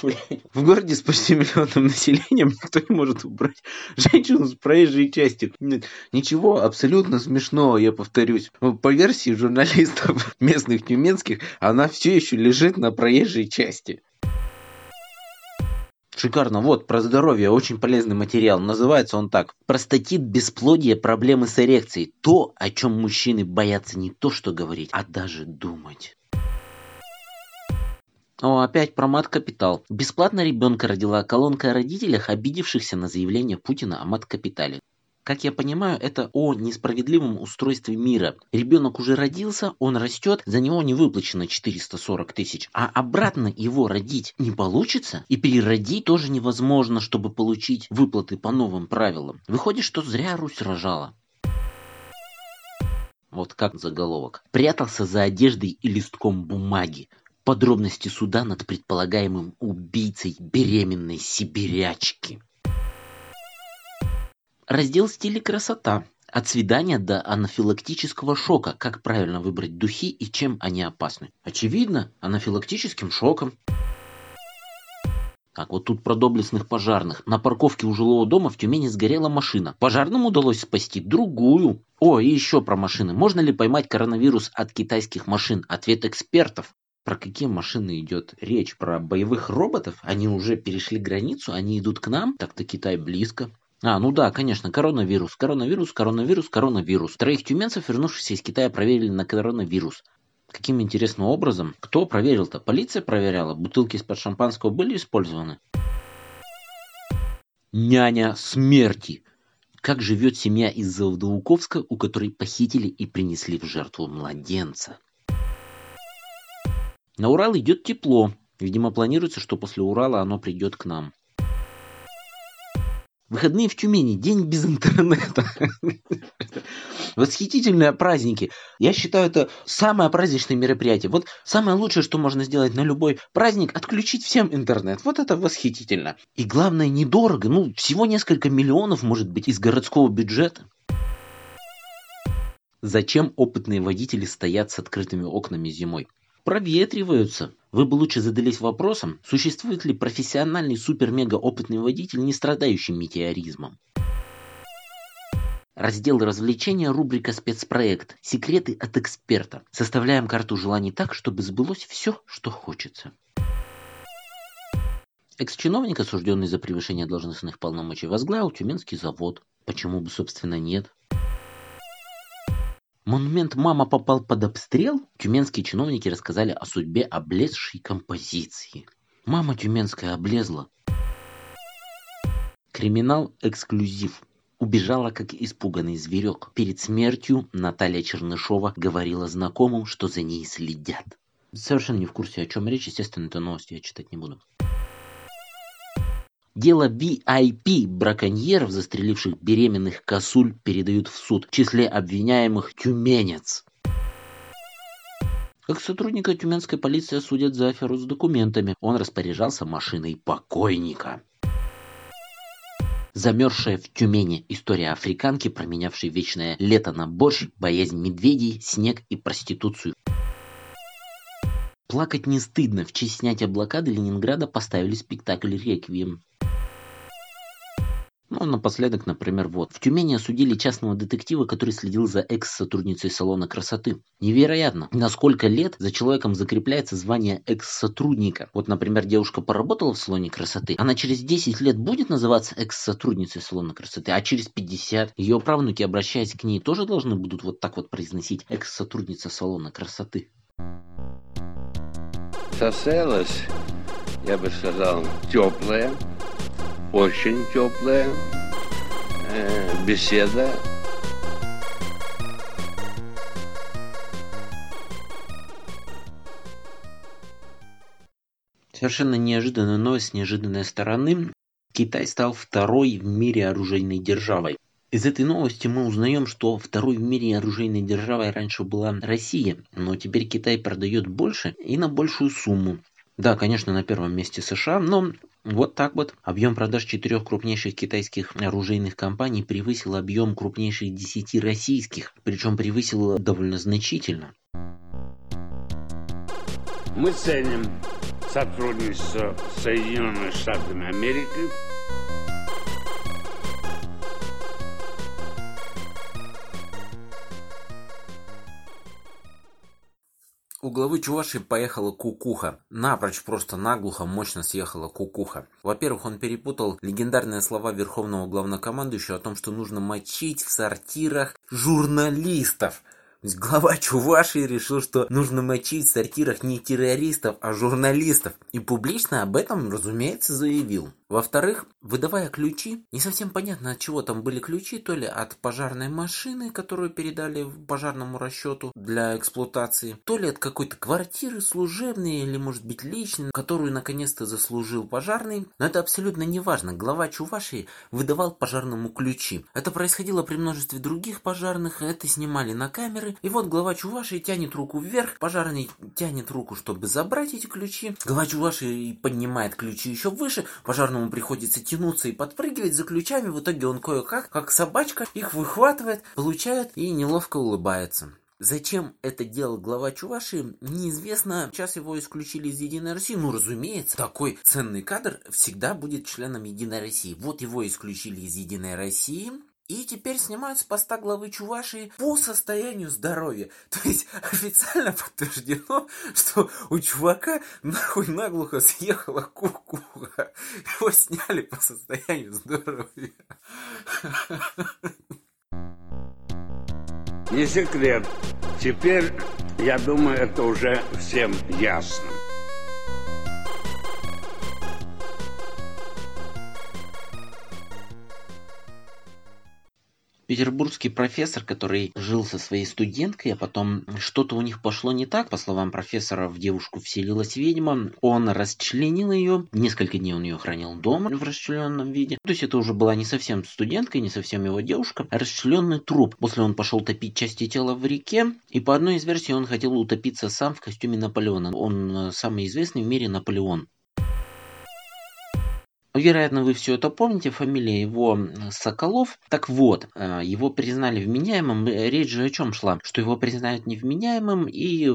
в городе с почти миллионным населением никто не может убрать женщину с проезжей части. Нет, ничего абсолютно смешного, я повторюсь. По версии журналистов местных тюменских, она все еще лежит на проезжей части. Шикарно. Вот, про здоровье. Очень полезный материал. Называется он так. Простатит, бесплодие, проблемы с эрекцией. То, о чем мужчины боятся не то что говорить, а даже думать. О, опять про мат-капитал. Бесплатно ребенка родила колонка о родителях, обидевшихся на заявление Путина о мат-капитале. Как я понимаю, это о несправедливом устройстве мира. Ребенок уже родился, он растет, за него не выплачено четыреста сорок тысяч, а обратно его родить не получится, и переродить тоже невозможно, чтобы получить выплаты по новым правилам. Выходит, что зря Русь рожала. Вот как заголовок. Прятался за одеждой и листком бумаги. Подробности суда над предполагаемым убийцей беременной сибирячки. Раздел стиля красота. От свидания до анафилактического шока. Как правильно выбрать духи и чем они опасны? Очевидно, анафилактическим шоком. Так, вот тут про доблестных пожарных. На парковке у жилого дома в Тюмени сгорела машина. Пожарным удалось спасти другую. О, и еще про машины. Можно ли поймать коронавирус от китайских машин? Ответ экспертов. Про какие машины идет речь? Про боевых роботов? Они уже перешли границу, они идут к нам. Так-то Китай близко. А, ну да, конечно, коронавирус, коронавирус, коронавирус, коронавирус. Троих тюменцев, вернувшихся из Китая, проверили на коронавирус. Каким интересным образом? Кто проверил-то? Полиция проверяла? Бутылки из-под шампанского были использованы? Няня смерти. Как живет семья из Заводоуковска, у которой похитили и принесли в жертву младенца? На Урал идет тепло. Видимо, планируется, что после Урала оно придет к нам. Выходные в Тюмени. День без интернета. Восхитительные праздники. Я считаю, это самое праздничное мероприятие. Вот самое лучшее, что можно сделать на любой праздник, отключить всем интернет. Вот это восхитительно. И главное, недорого. Ну, всего несколько миллионов, может быть, из городского бюджета. Зачем опытные водители стоят с открытыми окнами зимой? Проветриваются. Вы бы лучше задались вопросом, существует ли профессиональный супер-мега-опытный водитель, не страдающий метеоризмом. Раздел развлечения, рубрика «Спецпроект». Секреты от эксперта. Составляем карту желаний так, чтобы сбылось все, что хочется. Экс-чиновник, осужденный за превышение должностных полномочий, возглавил Тюменский завод. Почему бы, собственно, нет? Монумент «Мама попал под обстрел» тюменские чиновники рассказали о судьбе облезшей композиции. Мама тюменская облезла. Криминал-эксклюзив. убежала, как испуганный зверек. Перед смертью Наталья Чернышова говорила знакомым, что за ней следят. Совершенно не в курсе, о чем речь. Естественно, эту новость я читать не буду. Дело ви ай пи браконьеров, застреливших беременных косуль, передают в суд. В числе обвиняемых тюменец. Как сотрудника тюменской полиции судят за аферу с документами. Он распоряжался машиной покойника. Замерзшая в Тюмени история африканки, променявшей вечное лето на борщ, боязнь медведей, снег и проституцию. Плакать не стыдно. В честь снятия блокады Ленинграда поставили спектакль «Реквием». Ну, напоследок, например, вот. В Тюмени осудили частного детектива, который следил за экс-сотрудницей салона красоты. Невероятно, на сколько лет за человеком закрепляется звание экс-сотрудника. Вот, например, девушка поработала в салоне красоты, она через десять лет будет называться экс-сотрудницей салона красоты, а через пятьдесят ее правнуки, обращаясь к ней, тоже должны будут вот так вот произносить: экс-сотрудница салона красоты. Соселась, я бы сказал, теплая. Очень теплая э, беседа. Совершенно неожиданная новость с неожиданной стороны. Китай стал второй в мире оружейной державой. Из этой новости мы узнаем, что второй в мире оружейной державой раньше была Россия, но теперь Китай продает больше и на большую сумму. Да, конечно, на первом месте США, но вот так вот. Объем продаж четырех крупнейших китайских оружейных компаний превысил объем крупнейших десяти российских, причем превысил довольно значительно. Мы ценим сотрудничество с Соединенными Штатами Америки. У главы Чувашии поехала кукуха. Напрочь, просто наглухо, мощно съехала кукуха. Во-первых, он перепутал легендарные слова верховного главнокомандующего о том, что нужно мочить в сортирах журналистов. То есть глава Чувашии решил, что нужно мочить в сортирах не террористов, а журналистов. И публично об этом, разумеется, заявил. Во-вторых, выдавая ключи, не совсем понятно, от чего там были ключи, то ли от пожарной машины, которую передали пожарному расчету для эксплуатации, то ли от какой-то квартиры служебной или, может быть, личной, которую наконец-то заслужил пожарный. Но это абсолютно не важно. Глава Чувашии выдавал пожарному ключи. Это происходило при множестве других пожарных, это снимали на камеры. И вот глава Чувашии тянет руку вверх, пожарный тянет руку, чтобы забрать эти ключи. Глава Чувашии поднимает ключи еще выше, пожарному приходится тянуться и подпрыгивать за ключами. В итоге он кое-как, как собачка, их выхватывает, получает и неловко улыбается. Зачем это делал глава Чувашии, неизвестно. Сейчас его исключили из «Единой России». Ну, разумеется, такой ценный кадр всегда будет членом «Единой России». Вот его исключили из «Единой России». И теперь снимают с поста главы Чувашии по состоянию здоровья. То есть официально подтверждено, что у чувака нахуй наглухо съехала кукуха. Его сняли по состоянию здоровья. Не секрет. Теперь, я думаю, это уже всем ясно. Петербургский профессор, который жил со своей студенткой, а потом что-то у них пошло не так. По словам профессора, в девушку вселилась ведьма. Он расчленил ее. Несколько дней он ее хранил дома в расчлененном виде. То есть это уже была не совсем студентка, не совсем его девушка. Расчлененный труп. После он пошел топить части тела в реке. И по одной из версий он хотел утопиться сам в костюме Наполеона. Он самый известный в мире Наполеон. Вероятно, вы все это помните, фамилия его Соколов. Так вот, его признали вменяемым. Речь же о чем шла? Что его признают невменяемым и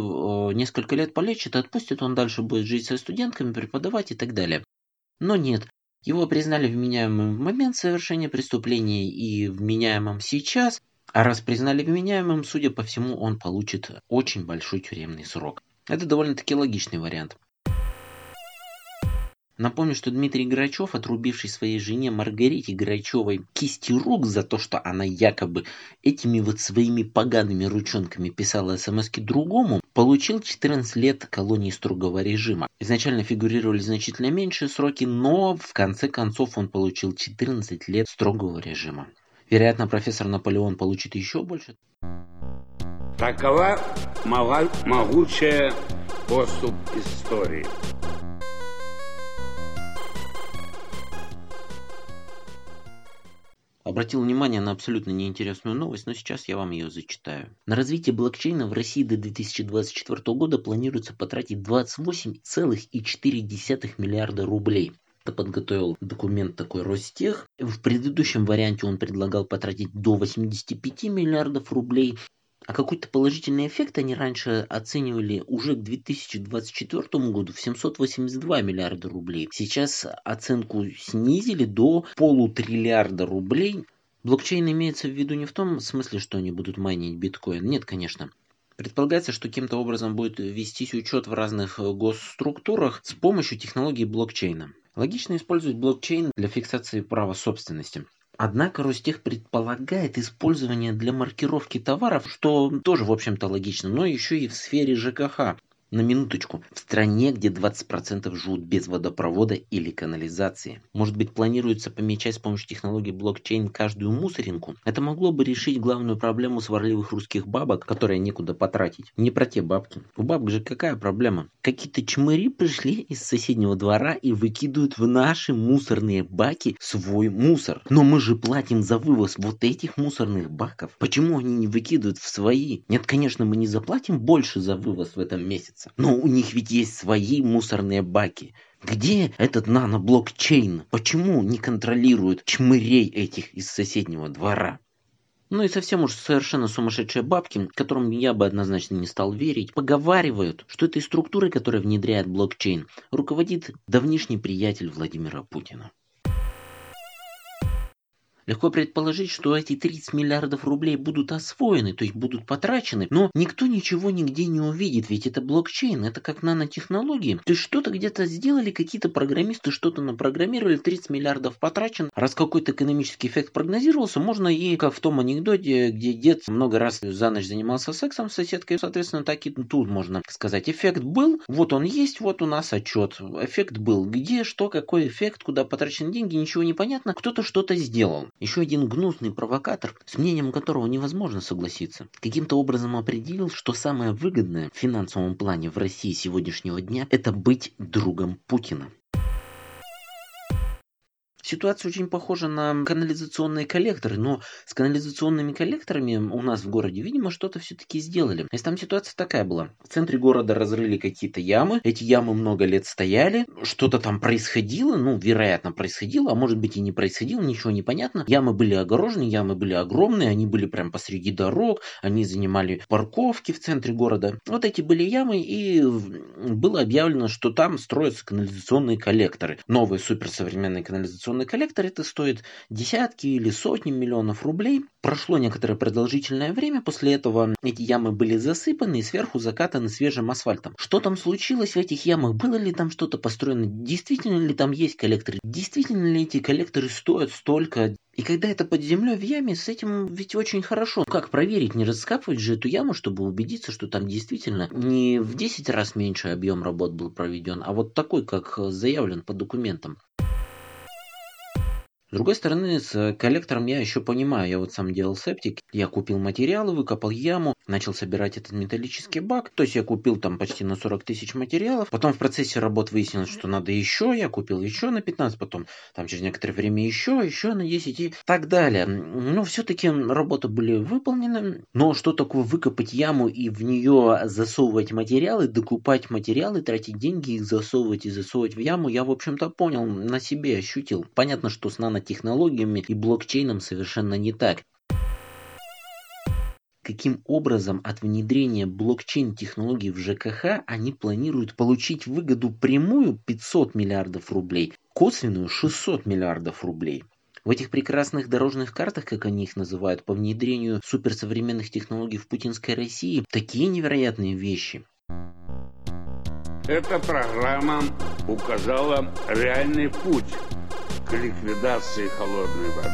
несколько лет полечит, отпустит, он дальше будет жить со студентками, преподавать и так далее. Но нет. Его признали вменяемым в момент совершения преступления и вменяемым сейчас. А раз признали вменяемым, судя по всему, он получит очень большой тюремный срок. Это довольно-таки логичный вариант. Напомню, что Дмитрий Грачев, отрубивший своей жене Маргарите Грачевой кисти рук за то, что она якобы этими вот своими погаными ручонками писала смс-ки другому, получил четырнадцать лет колонии строгого режима. Изначально фигурировали значительно меньшие сроки, но в конце концов он получил четырнадцать лет строгого режима. Вероятно, профессор Наполеон получит еще больше. Такова могучая поступь истории. Обратил внимание на абсолютно неинтересную новость, но сейчас я вам ее зачитаю. На развитие блокчейна в России до две тысячи двадцать четвёртого года планируется потратить двадцать восемь целых четыре десятых миллиарда рублей. Подготовил документ такой Ростех. В предыдущем варианте он предлагал потратить до восемьдесят пять миллиардов рублей. А какой-то положительный эффект они раньше оценивали уже к две тысячи двадцать четвёртому году в семьсот восемьдесят два миллиарда рублей. Сейчас оценку снизили до полутриллиарда рублей. Блокчейн имеется в виду не в том смысле, что они будут майнить биткоин. Нет, конечно. Предполагается, что каким-то образом будет вестись учет в разных госструктурах с помощью технологии блокчейна. Логично использовать блокчейн для фиксации права собственности. Однако Ростех предполагает использование для маркировки товаров, что тоже, в общем-то, логично, но еще и в сфере ЖКХ. На минуточку, в стране, где двадцать процентов живут без водопровода или канализации. Может быть, планируется помечать с помощью технологии блокчейн каждую мусоринку? Это могло бы решить главную проблему сварливых русских бабок, которые некуда потратить. Не про те бабки. У бабок же какая проблема? Какие-то чмыри пришли из соседнего двора и выкидывают в наши мусорные баки свой мусор. Но мы же платим за вывоз вот этих мусорных баков. Почему они не выкидывают в свои? Нет, конечно, мы не заплатим больше за вывоз в этом месяце. Но у них ведь есть свои мусорные баки. Где этот наноблокчейн? Почему не контролируют чмырей этих из соседнего двора? Ну и совсем уж совершенно сумасшедшие бабки, которым я бы однозначно не стал верить, поговаривают, что этой структурой, которая внедряет блокчейн, руководит давнишний приятель Владимира Путина. Легко предположить, что эти тридцать миллиардов рублей будут освоены, то есть будут потрачены, но никто ничего нигде не увидит, ведь это блокчейн, это как нанотехнологии. То есть что-то где-то сделали, какие-то программисты что-то напрограммировали, тридцать миллиардов потрачен. Раз какой-то экономический эффект прогнозировался, можно и как в том анекдоте, где дед много раз за ночь занимался сексом с соседкой, соответственно, так и тут можно сказать, эффект был, вот он есть, вот у нас отчет. Эффект был, где, что, какой эффект, куда потрачены деньги, ничего не понятно, кто-то что-то сделал. Еще один гнусный провокатор, с мнением которого невозможно согласиться, каким-то образом определил, что самое выгодное в финансовом плане в России сегодняшнего дня – это быть другом Путина. Ситуация очень похожа на канализационные коллекторы, но с канализационными коллекторами у нас в городе, видимо, что-то все-таки сделали. То есть там ситуация такая была. В центре города разрыли какие-то ямы, эти ямы много лет стояли, что-то там происходило, ну, вероятно, происходило, а может быть и не происходило, ничего не понятно. Ямы были огорожены, ямы были огромные, они были прям посреди дорог, они занимали парковки в центре города. Вот эти были ямы, и было объявлено, что там строятся канализационные коллекторы. Новые суперсовременные канализационные коллектор, это стоит десятки или сотни миллионов рублей. Прошло некоторое продолжительное время, после этого эти ямы были засыпаны и сверху закатаны свежим асфальтом. Что там случилось в этих ямах? Было ли там что-то построено? Действительно ли там есть коллекторы? Действительно ли эти коллекторы стоят столько? И когда это под землей в яме, с этим ведь очень хорошо. Как проверить, не раскапывать же эту яму, чтобы убедиться, что там действительно не в десять раз меньше объем работ был проведен, а вот такой, как заявлен по документам. С другой стороны, с коллектором я еще понимаю, я вот сам делал септик, я купил материалы, выкопал яму, начал собирать этот металлический бак, то есть я купил там почти на сорок тысяч материалов, потом в процессе работ выяснилось, что надо еще, я купил еще на пятнадцать, потом там через некоторое время еще, еще на десять и так далее. Ну, все-таки работы были выполнены, но что такое выкопать яму и в нее засовывать материалы, докупать материалы, тратить деньги, их засовывать и засовывать в яму, я, в общем-то, понял, на себе ощутил. Понятно, что с нано технологиями и блокчейном совершенно не так. Каким образом от внедрения блокчейн-технологий в ЖКХ они планируют получить выгоду прямую пятьсот миллиардов рублей, косвенную шестьсот миллиардов рублей. В этих прекрасных дорожных картах, как они их называют, по внедрению суперсовременных технологий в путинской России, такие невероятные вещи. Эта программа указала реальный путь к ликвидации холодной воды.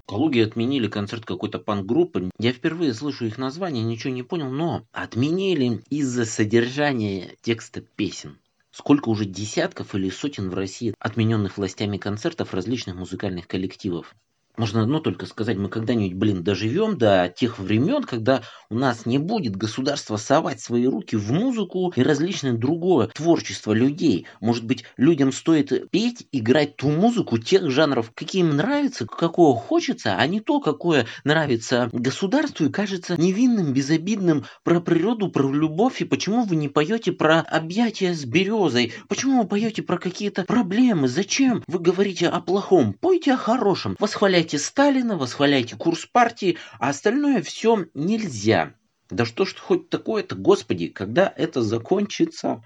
В Калуге отменили концерт какой-то панк-группы. Я впервые слышу их название, ничего не понял, но отменили из-за содержания текста песен. Сколько уже десятков или сотен в России отмененных властями концертов различных музыкальных коллективов. Можно одно только сказать, мы когда-нибудь, блин, доживем до тех времен, когда у нас не будет государство совать свои руки в музыку и различное другое творчество людей. Может быть, людям стоит петь, играть ту музыку тех жанров, какие им нравятся, какого хочется, а не то, какое нравится государству и кажется невинным, безобидным, про природу, про любовь. И почему вы не поете про объятия с березой? Почему вы поете про какие-то проблемы? Зачем вы говорите о плохом? Пойте о хорошем, восхваляйте Сталина, восхваляйте курс партии, а остальное все нельзя. Да что ж хоть такое-то, господи, когда это закончится?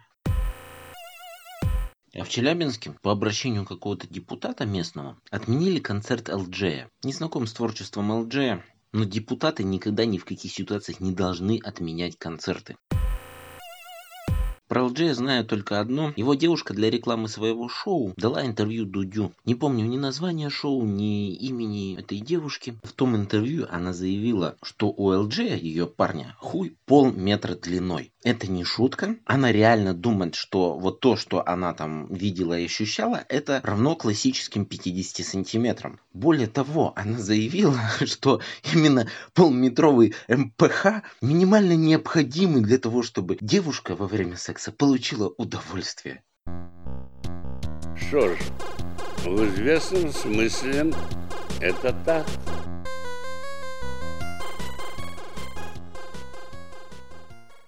А в Челябинске по обращению какого-то депутата местного отменили концерт Элджея. Не знаком с творчеством Элджея, но депутаты никогда ни в каких ситуациях не должны отменять концерты. Про Элджея знаю только одно. Его девушка для рекламы своего шоу дала интервью Дудю. Не помню ни названия шоу, ни имени этой девушки. В том интервью она заявила, что у Элджея, ее парня, хуй полметра длиной. Это не шутка. Она реально думает, что вот то, что она там видела и ощущала, это равно классическим пятидесяти сантиметрам. Более того, она заявила, что именно полметровый эм пэ ха минимально необходимый для того, чтобы девушка во время секса получила удовольствие. Что ж, в известном смысле это так.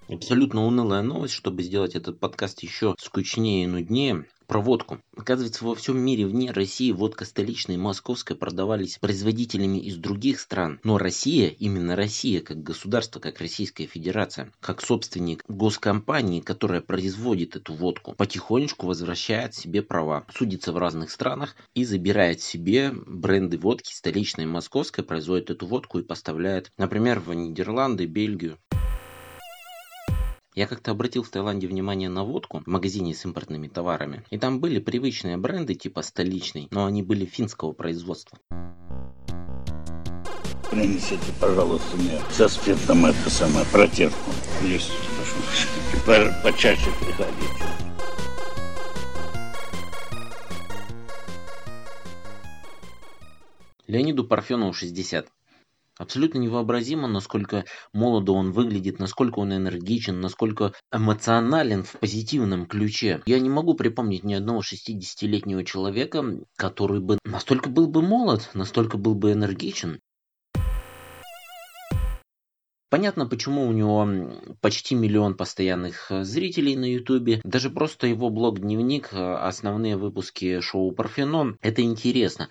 Абсолютно унылая новость, чтобы сделать этот подкаст еще скучнее и нуднее. Про водку. Оказывается, во всем мире вне России водка столичная и московская продавались производителями из других стран. Но Россия, именно Россия, как государство, как Российская Федерация, как собственник госкомпании, которая производит эту водку, потихонечку возвращает себе права, судится в разных странах и забирает себе бренды водки столичной и московской, производит эту водку и поставляет, например, в Нидерланды, Бельгию. Я как-то обратил в Таиланде внимание на водку в магазине с импортными товарами. И там были привычные бренды типа столичный, но они были финского производства. Принесите, пожалуйста, мне со спиртом это самое, протирку. Есть, прошу, почаще приходите. Леониду Парфёнову шестьдесят. Абсолютно невообразимо, насколько молодо он выглядит, насколько он энергичен, насколько эмоционален в позитивном ключе. Я не могу припомнить ни одного шестидесятилетнего человека, который бы настолько был бы молод, настолько был бы энергичен. Понятно, почему у него почти миллион постоянных зрителей на Ютубе. Даже просто его блог-дневник, основные выпуски шоу Парфенон, это интересно.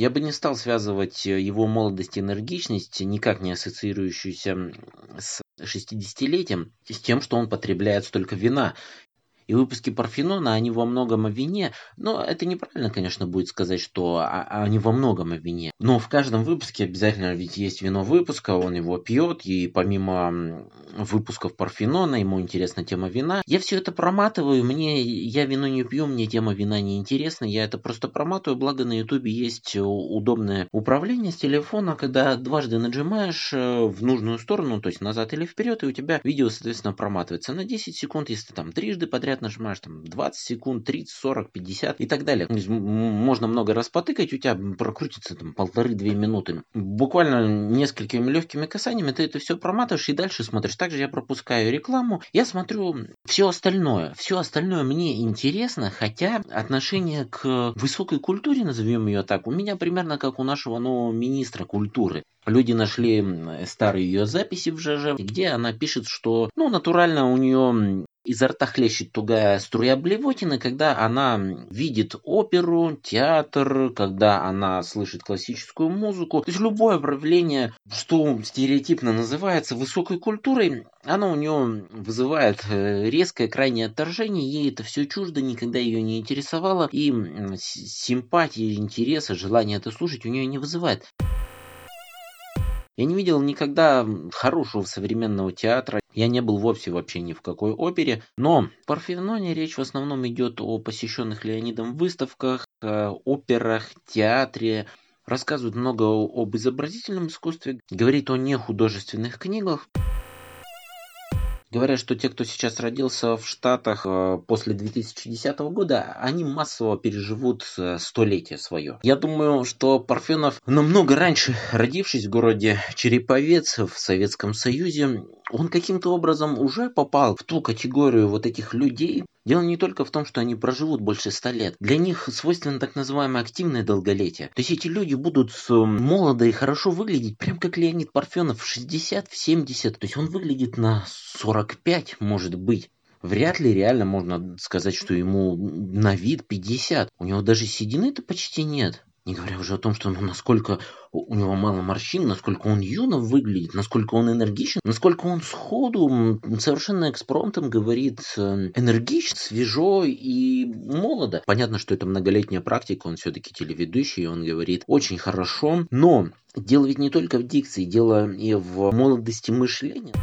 Я бы не стал связывать его молодость и энергичность, никак не ассоциирующуюся с шестидесятилетием, с тем, что он потребляет столько вина. И выпуски Парфенона, они во многом о вине, но это неправильно, конечно, будет сказать, что они во многом о вине. Но в каждом выпуске обязательно ведь есть вино выпуска, он его пьет, и помимо выпусков Парфенона, ему интересна тема вина. Я все это проматываю, мне я вино не пью, мне тема вина не интересна, я это просто проматываю, благо на Ютубе есть удобное управление с телефона, когда дважды нажимаешь в нужную сторону, то есть назад или вперед, и у тебя видео, соответственно, проматывается на десять секунд, если ты там трижды подряд нажимаешь, там двадцать секунд, тридцать, сорок, пятьдесят и так далее. То есть можно много раз потыкать, у тебя прокрутится там полторы-две минуты. Буквально несколькими легкими касаниями ты это все проматываешь и дальше смотришь. Также я пропускаю рекламу, я смотрю все остальное. Все остальное мне интересно, хотя отношение к высокой культуре, назовем ее так, у меня примерно как у нашего нового министра культуры. Люди нашли старые ее записи в ЖЖ, где она пишет, что ну натурально у нее изо рта хлещет тугая струя блевотины, когда она видит оперу, театр, когда она слышит классическую музыку. То есть любое проявление, что стереотипно называется высокой культурой, оно у нее вызывает резкое крайнее отторжение, ей это все чуждо, никогда ее не интересовало, и симпатии, интереса, желание это слушать у нее не вызывает. Я не видел никогда хорошего современного театра. Я не был вовсе вообще ни в какой опере. Но в Парфеноне речь в основном идет о посещенных Леонидом выставках, операх, театре. Рассказывает много об изобразительном искусстве. Говорит о нехудожественных книгах. Говорят, что те, кто сейчас родился в Штатах после две тысячи десятого года, они массово переживут столетие свое. Я думаю, что Парфенов, намного раньше родившись в городе Череповец в Советском Союзе, он каким-то образом уже попал в ту категорию вот этих людей. Дело не только в том, что они проживут больше ста лет. Для них свойственно так называемое активное долголетие. То есть эти люди будут молодо и хорошо выглядеть, прям как Леонид Парфёнов в шестьдесят, в семьдесят. То есть он выглядит на сорок пять, может быть. Вряд ли реально можно сказать, что ему на вид пятьдесят. У него даже седины-то почти нет. Не говоря уже о том, что ну, насколько у него мало морщин, насколько он юно выглядит, насколько он энергичен, насколько он сходу совершенно экспромтом говорит энергично, свежо и молодо. Понятно, что это многолетняя практика, он все-таки телеведущий, он говорит очень хорошо, но дело ведь не только в дикции, дело и в молодости мышления.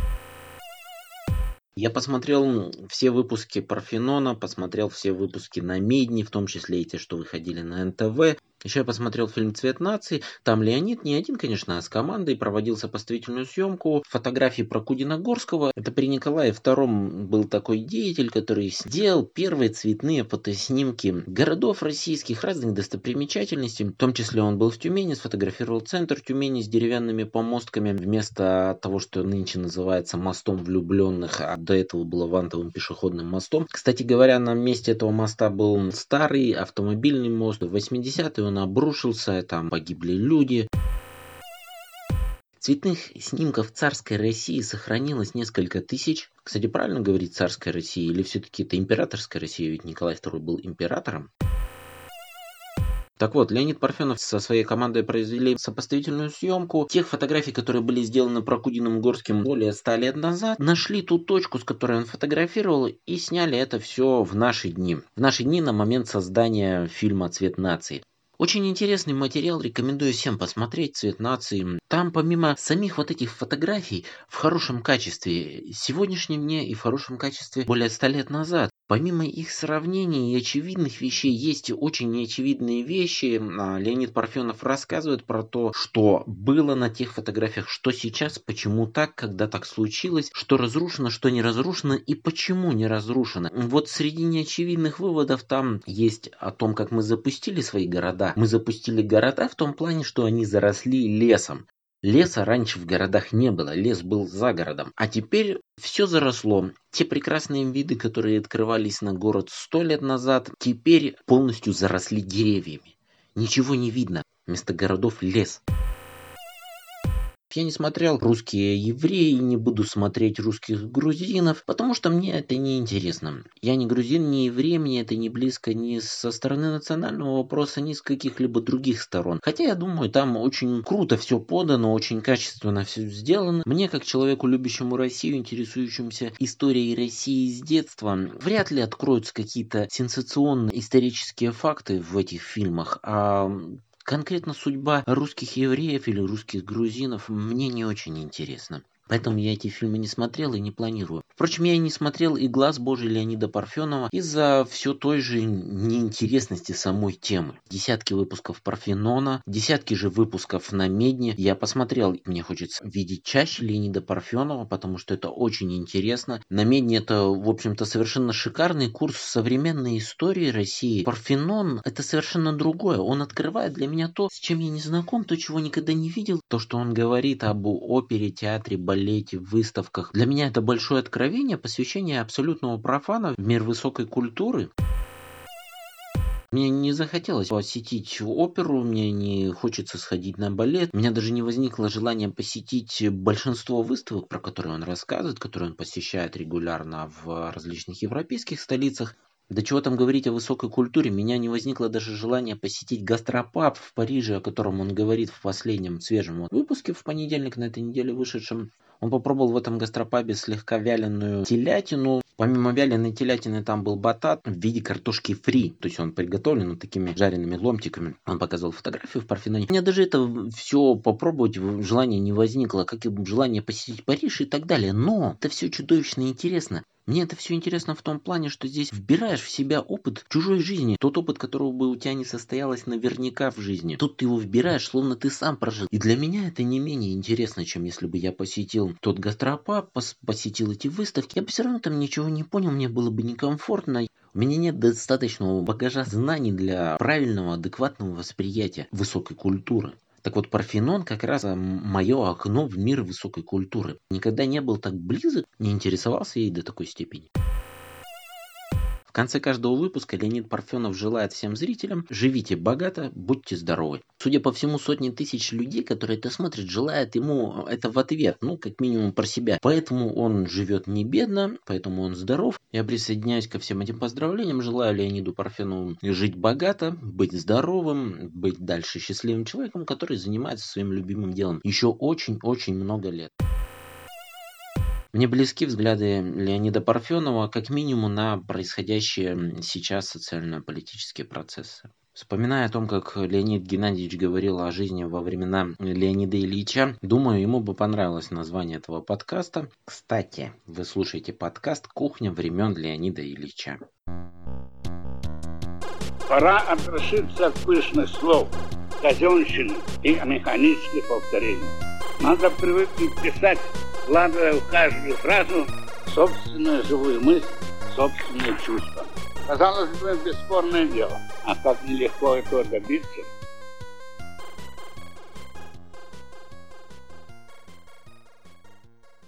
Я посмотрел все выпуски Парфенона, посмотрел все выпуски на Медне, в том числе и те, что выходили на эн тэ вэ. Еще я посмотрел фильм «Цвет нации». Там Леонид не один, конечно, а с командой проводил сопоставительную съемку фотографии Прокудина-Горского. Это при Николае втором был такой деятель, который сделал первые цветные фотоснимки городов российских, разных достопримечательностей. В том числе он был в Тюмени, сфотографировал центр Тюмени с деревянными помостками. Вместо того, что нынче называется мостом влюбленных, а до этого было вантовым пешеходным мостом. Кстати говоря, на месте этого моста был старый автомобильный мост. В восьмидесятые он обрушился, там погибли люди. Цветных снимков царской России сохранилось несколько тысяч. Кстати, правильно говорить царская Россия или все-таки это императорская Россия, ведь Николай второй был императором. Так вот, Леонид Парфенов со своей командой произвели сопоставительную съемку. Тех фотографий, которые были сделаны Прокудиным-Горским более ста лет назад, нашли ту точку, с которой он фотографировал, и сняли это все в наши дни. В наши дни на момент создания фильма «Цвет нации». Очень интересный материал, рекомендую всем посмотреть «Цвет нации». Там помимо самих вот этих фотографий в хорошем качестве сегодняшнем дне и в хорошем качестве более ста лет назад, помимо их сравнений и очевидных вещей, есть очень неочевидные вещи. Леонид Парфенов рассказывает про то, что было на тех фотографиях, что сейчас, почему так, когда так случилось, что разрушено, что не разрушено и почему не разрушено. Вот среди неочевидных выводов там есть о том, как мы запустили свои города. Мы запустили города в том плане, что они заросли лесом. Леса раньше в городах не было, лес был за городом. А теперь все заросло. Те прекрасные виды, которые открывались на город сто лет назад, теперь полностью заросли деревьями. Ничего не видно. Вместо городов лес. Я не смотрел русские евреи, не буду смотреть русских грузинов, потому что мне это не интересно. Я не грузин, не еврей, мне это не близко ни со стороны национального вопроса, ни с каких-либо других сторон. Хотя я думаю, там очень круто все подано, очень качественно все сделано. Мне, как человеку, любящему Россию, интересующемуся историей России с детства, вряд ли откроются какие-то сенсационные исторические факты в этих фильмах, а... конкретно судьба русских евреев или русских грузинов мне не очень интересна. Поэтому я эти фильмы не смотрел и не планирую. Впрочем, я и не смотрел и «Глаз Божий» Леонида Парфенова из-за все той же неинтересности самой темы. Десятки выпусков Парфенона, десятки же выпусков на Медне я посмотрел. Мне хочется видеть чаще Леонида Парфенова, потому что это очень интересно. На Медне это, в общем-то, совершенно шикарный курс современной истории России. Парфенон — это совершенно другое. Он открывает для меня то, с чем я не знаком, то, чего никогда не видел. То, что он говорит об опере, театре, балете, в выставках. Для меня это большое откровение, посвящение абсолютного профана в мир высокой культуры. Мне не захотелось посетить оперу, мне не хочется сходить на балет, у меня даже не возникло желания посетить большинство выставок, про которые он рассказывает, которые он посещает регулярно в различных европейских столицах. Да чего там говорить о высокой культуре, меня не возникло даже желания посетить гастропаб в Париже, о котором он говорит в последнем свежем выпуске в понедельник на этой неделе вышедшем. Он попробовал в этом гастропабе слегка вяленую телятину. Помимо вяленой телятины там был батат в виде картошки фри. То есть он приготовлен вот такими жареными ломтиками. Он показал фотографию в Парфеноне. У меня даже это все попробовать желание не возникло, как и желание посетить Париж и так далее. Но это все чудовищно интересно. Мне это все интересно в том плане, что здесь вбираешь в себя опыт чужой жизни. Тот опыт, которого бы у тебя не состоялось наверняка в жизни. Тут ты его вбираешь, словно ты сам прожил. И для меня это не менее интересно, чем если бы я посетил тот гастропаб, пос- посетил эти выставки. Я бы все равно там ничего не понял, мне было бы некомфортно. У меня нет достаточного багажа знаний для правильного, адекватного восприятия высокой культуры. Так вот, Парфенон как раз мое окно в мир высокой культуры. Никогда не был так близок, не интересовался ей до такой степени. В конце каждого выпуска Леонид Парфёнов желает всем зрителям: живите богато, будьте здоровы. Судя по всему, сотни тысяч людей, которые это смотрят, желают ему это в ответ, ну, как минимум про себя. Поэтому он живет не бедно, поэтому он здоров. Я присоединяюсь ко всем этим поздравлениям. Желаю Леониду Парфенову жить богато, быть здоровым, быть дальше счастливым человеком, который занимается своим любимым делом еще очень-очень много лет. Мне близки взгляды Леонида Парфёнова как минимум на происходящие сейчас социально-политические процессы. Вспоминая о том, как Леонид Геннадьевич говорил о жизни во времена Леонида Ильича, думаю, ему бы понравилось название этого подкаста. Кстати, вы слушаете подкаст «Кухня времен Леонида Ильича». Пора отрешиться от пышных слов, казенщины и механических повторений. Надо привыкнуть писать, вкладывая в каждую фразу собственную живую мысль, собственные чувства. Казалось бы, бесспорное дело, а как нелегко этого добиться.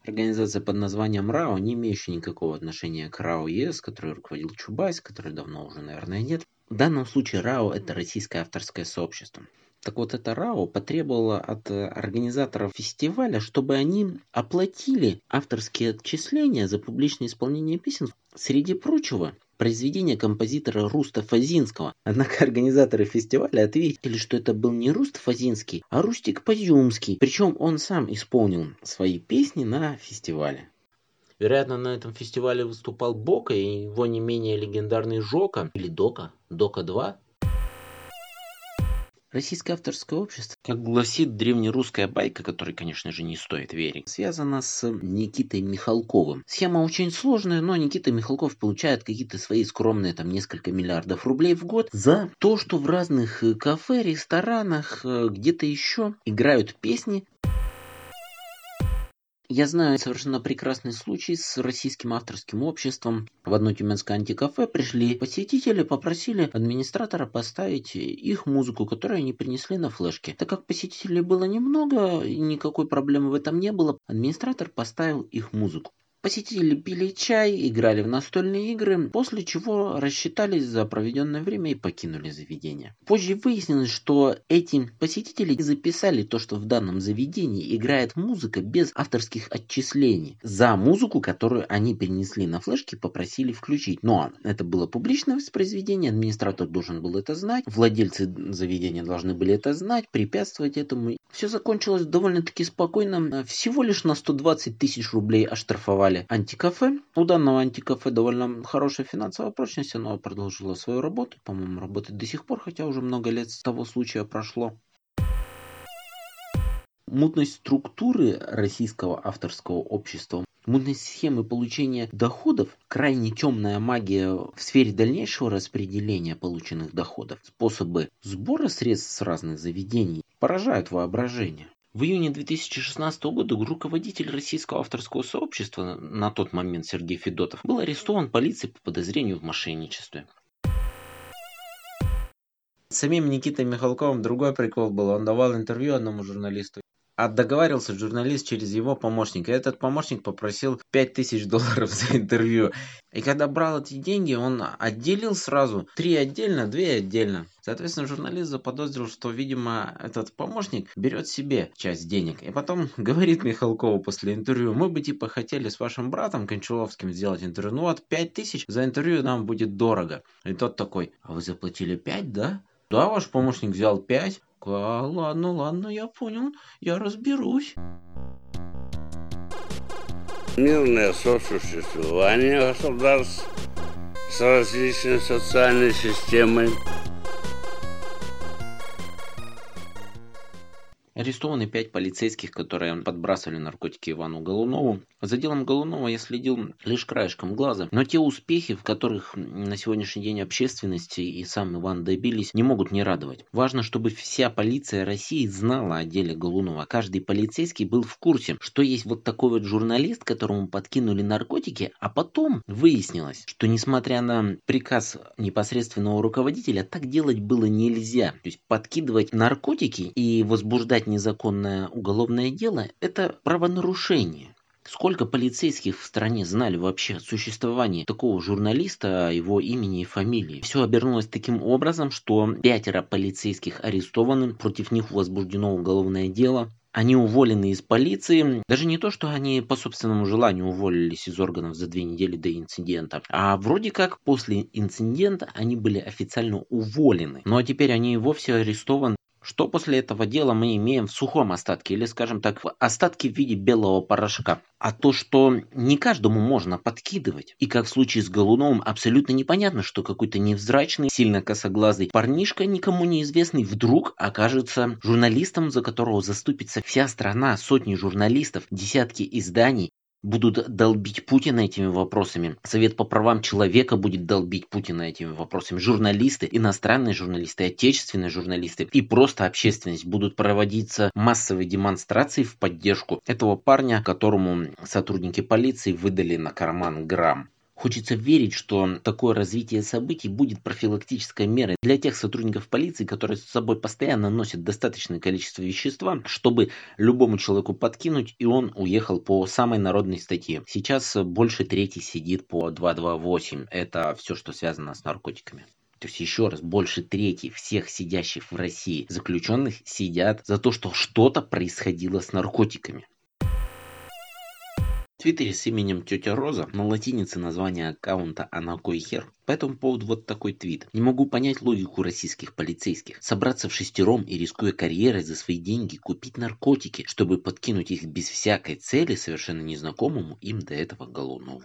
Организация под названием РАО, не имеющая никакого отношения к РАО ЕС, которой руководил Чубайс, который давно уже, наверное, нет. В данном случае РАО – это российское авторское сообщество. Так вот, это РАО потребовало от организаторов фестиваля, чтобы они оплатили авторские отчисления за публичное исполнение песен. Среди прочего, произведение композитора Руста Фазинского. Однако организаторы фестиваля ответили, что это был не Руст Фазинский, а Рустик Позюмский. Причем он сам исполнил свои песни на фестивале. Вероятно, на этом фестивале выступал Бока и его не менее легендарный Жока или Дока, Дока два. Российское авторское общество, как гласит древнерусская байка, которой, конечно же, не стоит верить, связано с Никитой Михалковым. Схема очень сложная, но Никита Михалков получает какие-то свои скромные там несколько миллиардов рублей в год за то, что в разных кафе, ресторанах, где-то еще играют песни. Я знаю совершенно прекрасный случай с российским авторским обществом. В одно тюменское антикафе пришли посетители, попросили администратора поставить их музыку, которую они принесли на флешке. Так как посетителей было немного, никакой проблемы в этом не было, администратор поставил их музыку. Посетители пили чай, играли в настольные игры, после чего рассчитались за проведенное время и покинули заведение. Позже выяснилось, что эти посетители записали то, что в данном заведении играет музыка без авторских отчислений. За музыку, которую они перенесли на флешке, попросили включить. Но это было публичное воспроизведение, администратор должен был это знать, владельцы заведения должны были это знать, препятствовать этому. Все закончилось довольно-таки спокойно. Всего лишь на сто двадцать тысяч рублей оштрафовали антикафе. У данного антикафе довольно хорошая финансовая прочность, оно продолжило свою работу, по-моему, работает до сих пор, хотя уже много лет с того случая прошло. Мутность структуры российского авторского общества, мутность схемы получения доходов, крайне темная магия в сфере дальнейшего распределения полученных доходов, способы сбора средств с разных заведений поражают воображение. В июне две тысячи шестнадцатого года руководитель российского авторского сообщества, на тот момент Сергей Федотов, был арестован полицией по подозрению в мошенничестве. С самим Никитой Михалковым другой прикол был. Он давал интервью одному журналисту. А договаривался журналист через его помощника. Этот помощник попросил пять тысяч долларов за интервью. И когда брал эти деньги, он отделил сразу три отдельно, две отдельно. Соответственно, журналист заподозрил, что, видимо, этот помощник берет себе часть денег. И потом говорит Михалкову после интервью: мы бы типа хотели с вашим братом Кончаловским сделать интервью. Ну вот пять тысяч за интервью нам будет дорого. И тот такой: а вы заплатили пять, да? Да, ваш помощник взял пять. А, ладно, ладно, я понял, я разберусь. Мирное сосуществование государств с различной социальной системой. Арестованы пять полицейских, которые подбрасывали наркотики Ивану Голунову. За делом Голунова я следил лишь краешком глаза, но те успехи, в которых на сегодняшний день общественности и сам Иван добились, не могут не радовать. Важно, чтобы вся полиция России знала о деле Голунова. Каждый полицейский был в курсе, что есть вот такой вот журналист, которому подкинули наркотики, а потом выяснилось, что несмотря на приказ непосредственного руководителя, так делать было нельзя. То есть подкидывать наркотики и возбуждать незаконное уголовное дело – это правонарушение. Сколько полицейских в стране знали вообще о существовании такого журналиста, его имени и фамилии? Все обернулось таким образом, что пятеро полицейских арестованы, против них возбуждено уголовное дело. Они уволены из полиции. Даже не то, что они по собственному желанию уволились из органов за две недели до инцидента. А вроде как после инцидента они были официально уволены. Ну а теперь они и вовсе арестованы. Что после этого дела мы имеем в сухом остатке, или, скажем так, в остатке в виде белого порошка? А то, что не каждому можно подкидывать. И как в случае с Голуновым, абсолютно непонятно, что какой-то невзрачный, сильно косоглазый парнишка, никому неизвестный, вдруг окажется журналистом, за которого заступится вся страна, сотни журналистов, десятки изданий. Будут долбить Путина этими вопросами. Совет по правам человека будет долбить Путина этими вопросами. Журналисты, иностранные журналисты, отечественные журналисты и просто общественность. Будут проводиться массовые демонстрации в поддержку этого парня, которому сотрудники полиции выдали на карман грамм. Хочется верить, что такое развитие событий будет профилактической мерой для тех сотрудников полиции, которые с собой постоянно носят достаточное количество вещества, чтобы любому человеку подкинуть, и он уехал по самой народной статье. Сейчас больше трети сидит по два двадцать восемь. Это все, что связано с наркотиками. То есть, еще раз, больше трети всех сидящих в России заключенных сидят за то, что что-то происходило с наркотиками. В Твиттере с именем Тетя Роза на латинице название аккаунта «Она кой хер». По этому поводу вот такой твит. Не могу понять логику российских полицейских. Собраться в шестером и, рискуя карьерой за свои деньги, купить наркотики, чтобы подкинуть их без всякой цели совершенно незнакомому им до этого Голунову.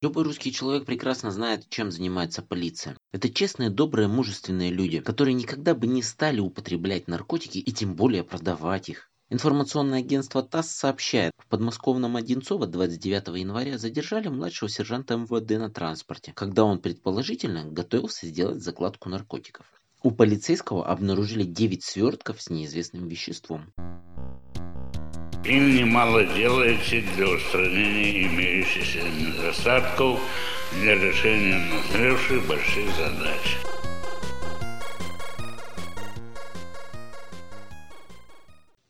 Любой русский человек прекрасно знает, чем занимается полиция. Это честные, добрые, мужественные люди, которые никогда бы не стали употреблять наркотики и тем более продавать их. Информационное агентство ТАСС сообщает, в подмосковном Одинцово двадцать девятого января задержали младшего сержанта эм вэ дэ на транспорте, когда он предположительно готовился сделать закладку наркотиков. У полицейского обнаружили девять свертков с неизвестным веществом. Им немало делается для устранения имеющихся недостатков для решения назревших больших задач.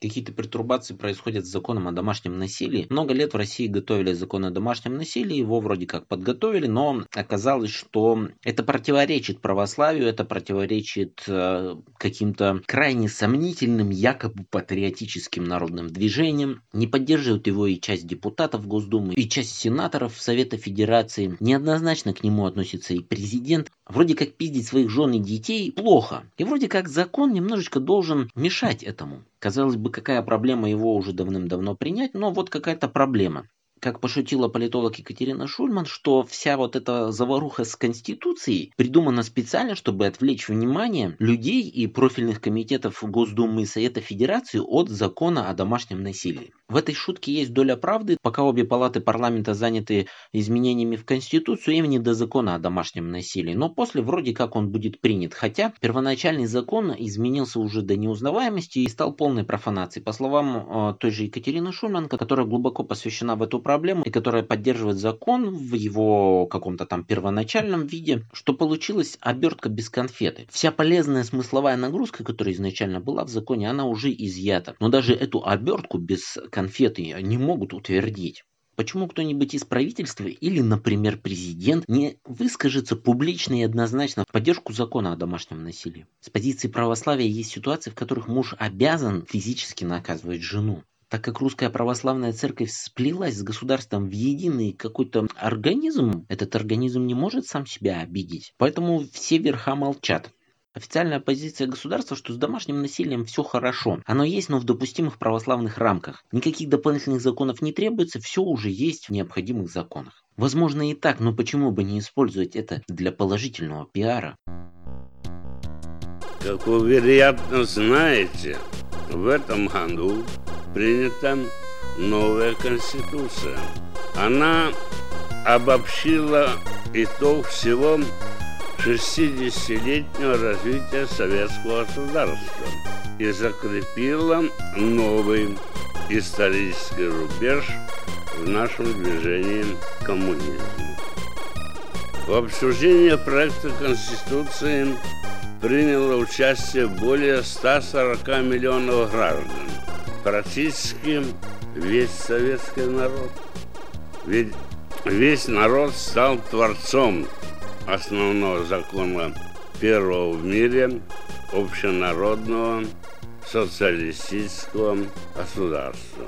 Какие-то пертурбации происходят с законом о домашнем насилии. Много лет в России готовили закон о домашнем насилии, его вроде как подготовили, но оказалось, что это противоречит православию, это противоречит э, каким-то крайне сомнительным, якобы патриотическим народным движениям. Не поддерживают его и часть депутатов Госдумы, и часть сенаторов Совета Федерации. Неоднозначно к нему относится и президент. Вроде как пиздить своих жен и детей плохо. И вроде как закон немножечко должен мешать этому. Казалось бы, какая проблема его уже давным-давно принять, но вот какая-то проблема. Как пошутила политолог Екатерина Шульман, что вся вот эта заваруха с Конституцией придумана специально, чтобы отвлечь внимание людей и профильных комитетов Госдумы и Совета Федерации от закона о домашнем насилии. В этой шутке есть доля правды. Пока обе палаты парламента заняты изменениями в Конституцию, им не до закона о домашнем насилии. Но после вроде как он будет принят. Хотя первоначальный закон изменился уже до неузнаваемости и стал полной профанацией. По словам э, той же Екатерины Шульман, которая глубоко посвящена в эту проблему и которая поддерживает закон в его каком-то там первоначальном виде, что получилась обертка без конфеты. Вся полезная смысловая нагрузка, которая изначально была в законе, она уже изъята. Но даже эту обертку без конфеты Конфеты не могут утвердить. Почему кто-нибудь из правительства или, например, президент не выскажется публично и однозначно в поддержку закона о домашнем насилии? С позиции православия есть ситуации, в которых муж обязан физически наказывать жену. Так как русская православная церковь сплелась с государством в единый какой-то организм, этот организм не может сам себя обидеть. Поэтому все верха молчат. Официальная позиция государства, что с домашним насилием все хорошо. Оно есть, но в допустимых православных рамках. Никаких дополнительных законов не требуется, все уже есть в необходимых законах. Возможно и так, но почему бы не использовать это для положительного пиара? Как вы, вероятно, знаете, в этом году принята новая Конституция. Она обобщила итог всего шестидесятилетнего развития советского государства и закрепила новый исторический рубеж в нашем движении к коммунизму. В обсуждении проекта Конституции приняло участие более ста сорока миллионов граждан, практически весь советский народ. Ведь весь народ стал творцом основного закона первого в мире общенародного социалистического государства.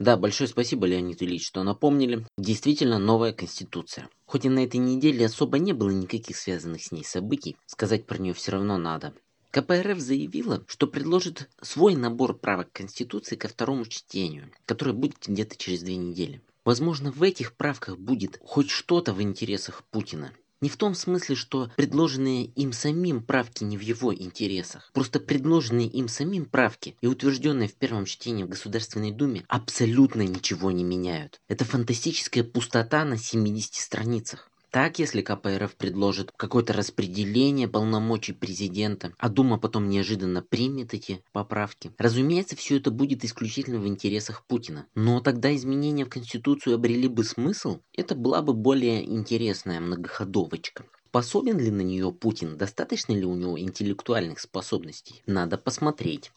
Да, большое спасибо, Леонид Ильич, что напомнили. Действительно, новая Конституция. Хоть и на этой неделе особо не было никаких связанных с ней событий, сказать про нее все равно надо. ка пэ эр эф заявила, что предложит свой набор правок Конституции ко второму чтению, который будет где-то через две недели. Возможно, в этих правках будет хоть что-то в интересах Путина. Не в том смысле, что предложенные им самим правки не в его интересах. Просто предложенные им самим правки и утвержденные в первом чтении в Государственной Думе абсолютно ничего не меняют. Это фантастическая пустота на семидесяти страницах. Так, если ка пэ эр эф предложит какое-то распределение полномочий президента, а Дума потом неожиданно примет эти поправки, разумеется, все это будет исключительно в интересах Путина. Но тогда изменения в Конституцию обрели бы смысл, это была бы более интересная многоходовочка. Способен ли на нее Путин, достаточно ли у него интеллектуальных способностей, надо посмотреть.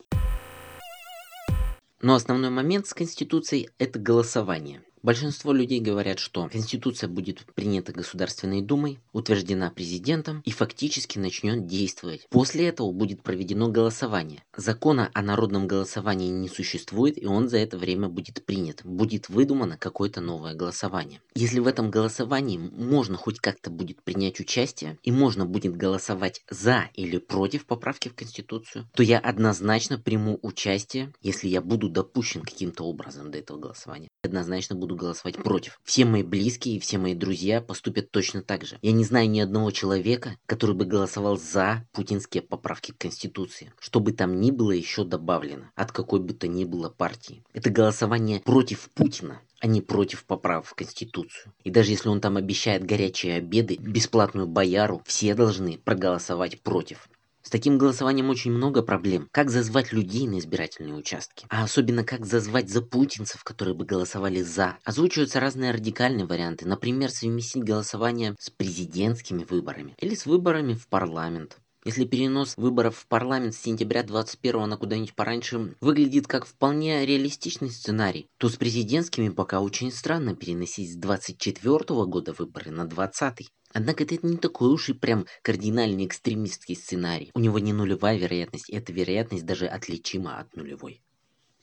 Но основной момент с Конституцией – это голосование. Большинство людей говорят, что Конституция будет принята Государственной Думой, утверждена президентом и фактически начнет действовать. После этого будет проведено голосование. Закона о народном голосовании не существует, и он за это время будет принят. Будет выдумано какое-то новое голосование. Если в этом голосовании можно хоть как-то будет принять участие, и можно будет голосовать за или против поправки в Конституцию, то я однозначно приму участие, если я буду допущен каким-то образом до этого голосования. Однозначно буду голосовать против. Все мои близкие и все мои друзья поступят точно так же. Я не знаю ни одного человека, который бы голосовал за путинские поправки к Конституции. Что бы там ни было еще добавлено, от какой бы то ни было партии. Это голосование против Путина, а не против поправок в Конституцию. И даже если он там обещает горячие обеды, бесплатную бояру, все должны проголосовать против. С таким голосованием очень много проблем. Как зазвать людей на избирательные участки? А особенно, как зазвать запутинцев, которые бы голосовали «за». Озвучиваются разные радикальные варианты. Например, совместить голосование с президентскими выборами. Или с выборами в парламент. Если перенос выборов в парламент с сентября двадцать первого на куда-нибудь пораньше выглядит как вполне реалистичный сценарий, то с президентскими пока очень странно переносить с двадцать четвёртого года выборы на двадцатый. Однако это не такой уж и прям кардинальный экстремистский сценарий. У него не нулевая вероятность, эта вероятность даже отличима от нулевой.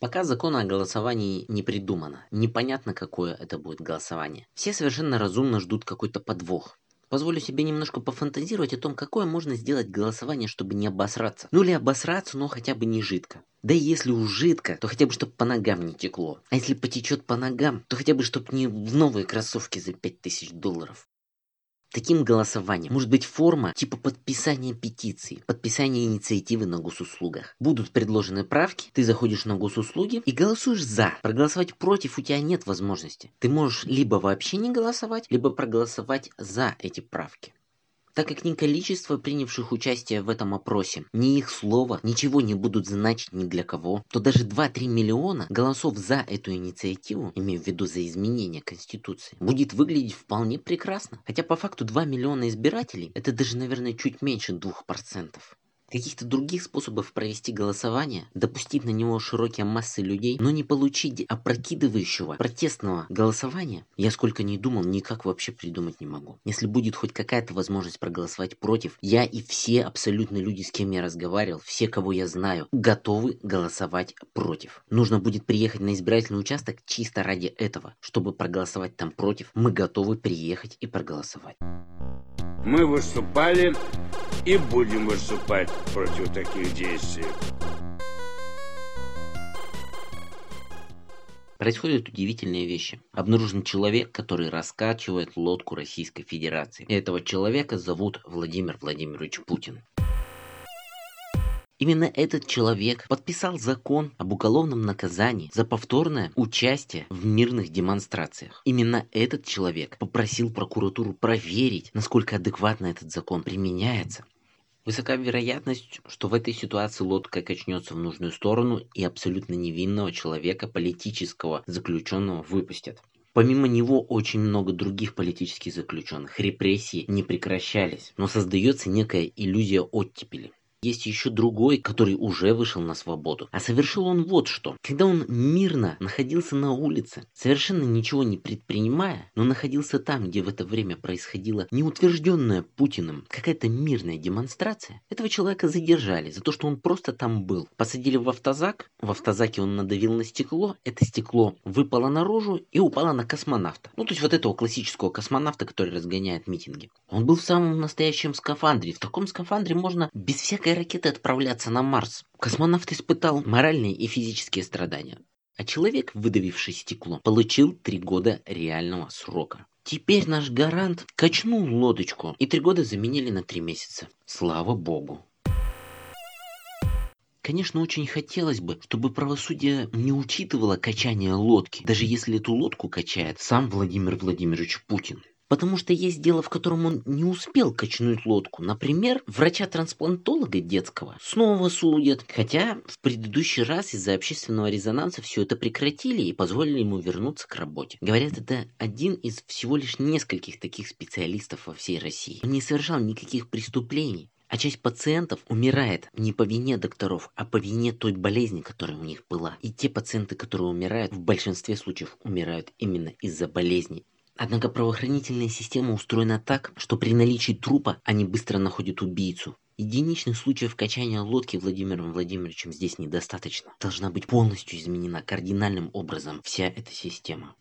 Пока закона о голосовании не придумано, непонятно, какое это будет голосование. Все совершенно разумно ждут какой-то подвох. Позволю себе немножко пофантазировать о том, какое можно сделать голосование, чтобы не обосраться. Ну или обосраться, но хотя бы не жидко. Да и если уж жидко, то хотя бы чтобы по ногам не текло. А если потечет по ногам, то хотя бы чтобы не в новые кроссовки за пять тысяч долларов. Таким голосованием может быть форма типа подписания петиции, подписания инициативы на госуслугах. Будут предложены правки, ты заходишь на госуслуги и голосуешь за. Проголосовать против у тебя нет возможности. Ты можешь либо вообще не голосовать, либо проголосовать за эти правки. Так как ни количество принявших участие в этом опросе, ни их слово ничего не будут значить ни для кого, то даже два-три миллиона голосов за эту инициативу, имею в виду за изменение Конституции, будет выглядеть вполне прекрасно. Хотя по факту два миллиона избирателей, это даже, наверное, чуть меньше двух процентов. Каких-то других способов провести голосование, допустить на него широкие массы людей, но не получить опрокидывающего, протестного голосования, я сколько ни думал, никак вообще придумать не могу. Если будет хоть какая-то возможность проголосовать против, я и все абсолютно люди, с кем я разговаривал, все, кого я знаю, готовы голосовать против. Нужно будет приехать на избирательный участок чисто ради этого. Чтобы проголосовать там против, мы готовы приехать и проголосовать. Мы выступали и будем выступать против таких действий. Происходят удивительные вещи. Обнаружен человек, который раскачивает лодку Российской Федерации. Этого человека зовут Владимир Владимирович Путин. Именно этот человек подписал закон об уголовном наказании за повторное участие в мирных демонстрациях. Именно этот человек попросил прокуратуру проверить, насколько адекватно этот закон применяется. Высока вероятность, что в этой ситуации лодка качнется в нужную сторону и абсолютно невинного человека, политического заключенного, выпустят. Помимо него очень много других политических заключенных. Репрессии не прекращались, но создается некая иллюзия оттепели. Есть еще другой, который уже вышел на свободу. А совершил он вот что. Когда он мирно находился на улице, совершенно ничего не предпринимая, но находился там, где в это время происходила неутвержденная Путиным какая-то мирная демонстрация, этого человека задержали за то, что он просто там был. Посадили в автозак, в автозаке он надавил на стекло, это стекло выпало наружу и упало на космонавта. Ну, то есть вот этого классического космонавта, который разгоняет митинги. Он был в самом настоящем скафандре. В таком скафандре можно без всякой ракеты отправляться на Марс. Космонавт испытал моральные и физические страдания. А человек, выдавивший стекло, получил три года реального срока. Теперь наш гарант качнул лодочку, и три года заменили на три месяца. Слава богу. Конечно, очень хотелось бы, чтобы правосудие не учитывало качание лодки, даже если эту лодку качает сам Владимир Владимирович Путин. Потому что есть дело, в котором он не успел качнуть лодку. Например, врача-трансплантолога детского снова судят. Хотя в предыдущий раз из-за общественного резонанса все это прекратили и позволили ему вернуться к работе. Говорят, это один из всего лишь нескольких таких специалистов во всей России. Он не совершал никаких преступлений. А часть пациентов умирает не по вине докторов, а по вине той болезни, которая у них была. И те пациенты, которые умирают, в большинстве случаев умирают именно из-за болезни. Однако правоохранительная система устроена так, что при наличии трупа они быстро находят убийцу. Единичных случаев качания лодки Владимиром Владимировичем здесь недостаточно. Должна быть полностью изменена кардинальным образом вся эта система.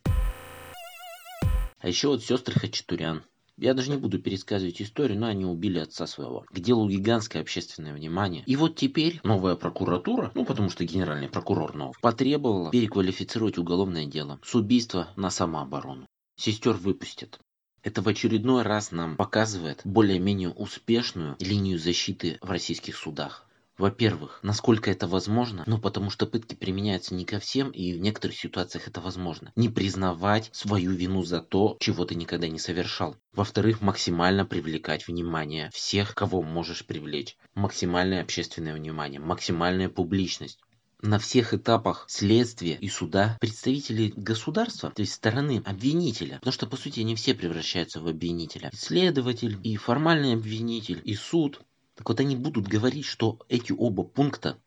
А еще вот сестры Хачатурян. Я даже не буду пересказывать историю, но они убили отца своего. К делу гигантское общественное внимание. И вот теперь новая прокуратура, ну потому что генеральный прокурор новый, потребовала переквалифицировать уголовное дело с убийства на самооборону. Сестер выпустят. Это в очередной раз нам показывает более-менее успешную линию защиты в российских судах. Во-первых, насколько это возможно, но потому что пытки применяются не ко всем, и в некоторых ситуациях это возможно. Не признавать свою вину за то, чего ты никогда не совершал. Во-вторых, максимально привлекать внимание всех, кого можешь привлечь. Максимальное общественное внимание, максимальная публичность. На всех этапах следствия и суда представители государства, то есть стороны обвинителя, потому что, по сути, они все превращаются в обвинителя. И следователь, и формальный обвинитель, и суд. Так вот, они будут говорить, что эти оба пункта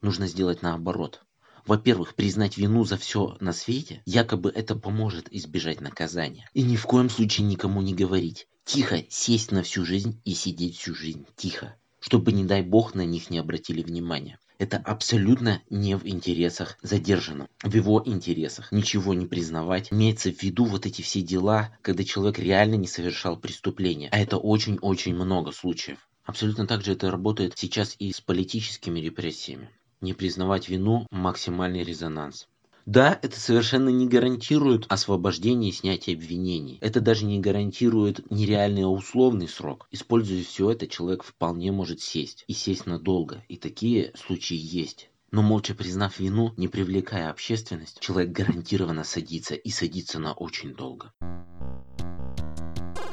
нужно сделать наоборот. Во-первых, признать вину за все на свете, якобы это поможет избежать наказания. И ни в коем случае никому не говорить. Тихо сесть на всю жизнь и сидеть всю жизнь тихо, чтобы, не дай бог, на них не обратили внимания. Это абсолютно не в интересах задержанного, в его интересах ничего не признавать. Имеется в виду вот эти все дела, когда человек реально не совершал преступления. А это очень-очень много случаев. Абсолютно так же это работает сейчас и с политическими репрессиями. Не признавать вину – максимальный резонанс. Да, это совершенно не гарантирует освобождение и снятие обвинений. Это даже не гарантирует нереальный условный срок. Используя все это, человек вполне может сесть. И сесть надолго. И такие случаи есть. Но молча признав вину, не привлекая общественность, человек гарантированно садится. И садится на очень долго.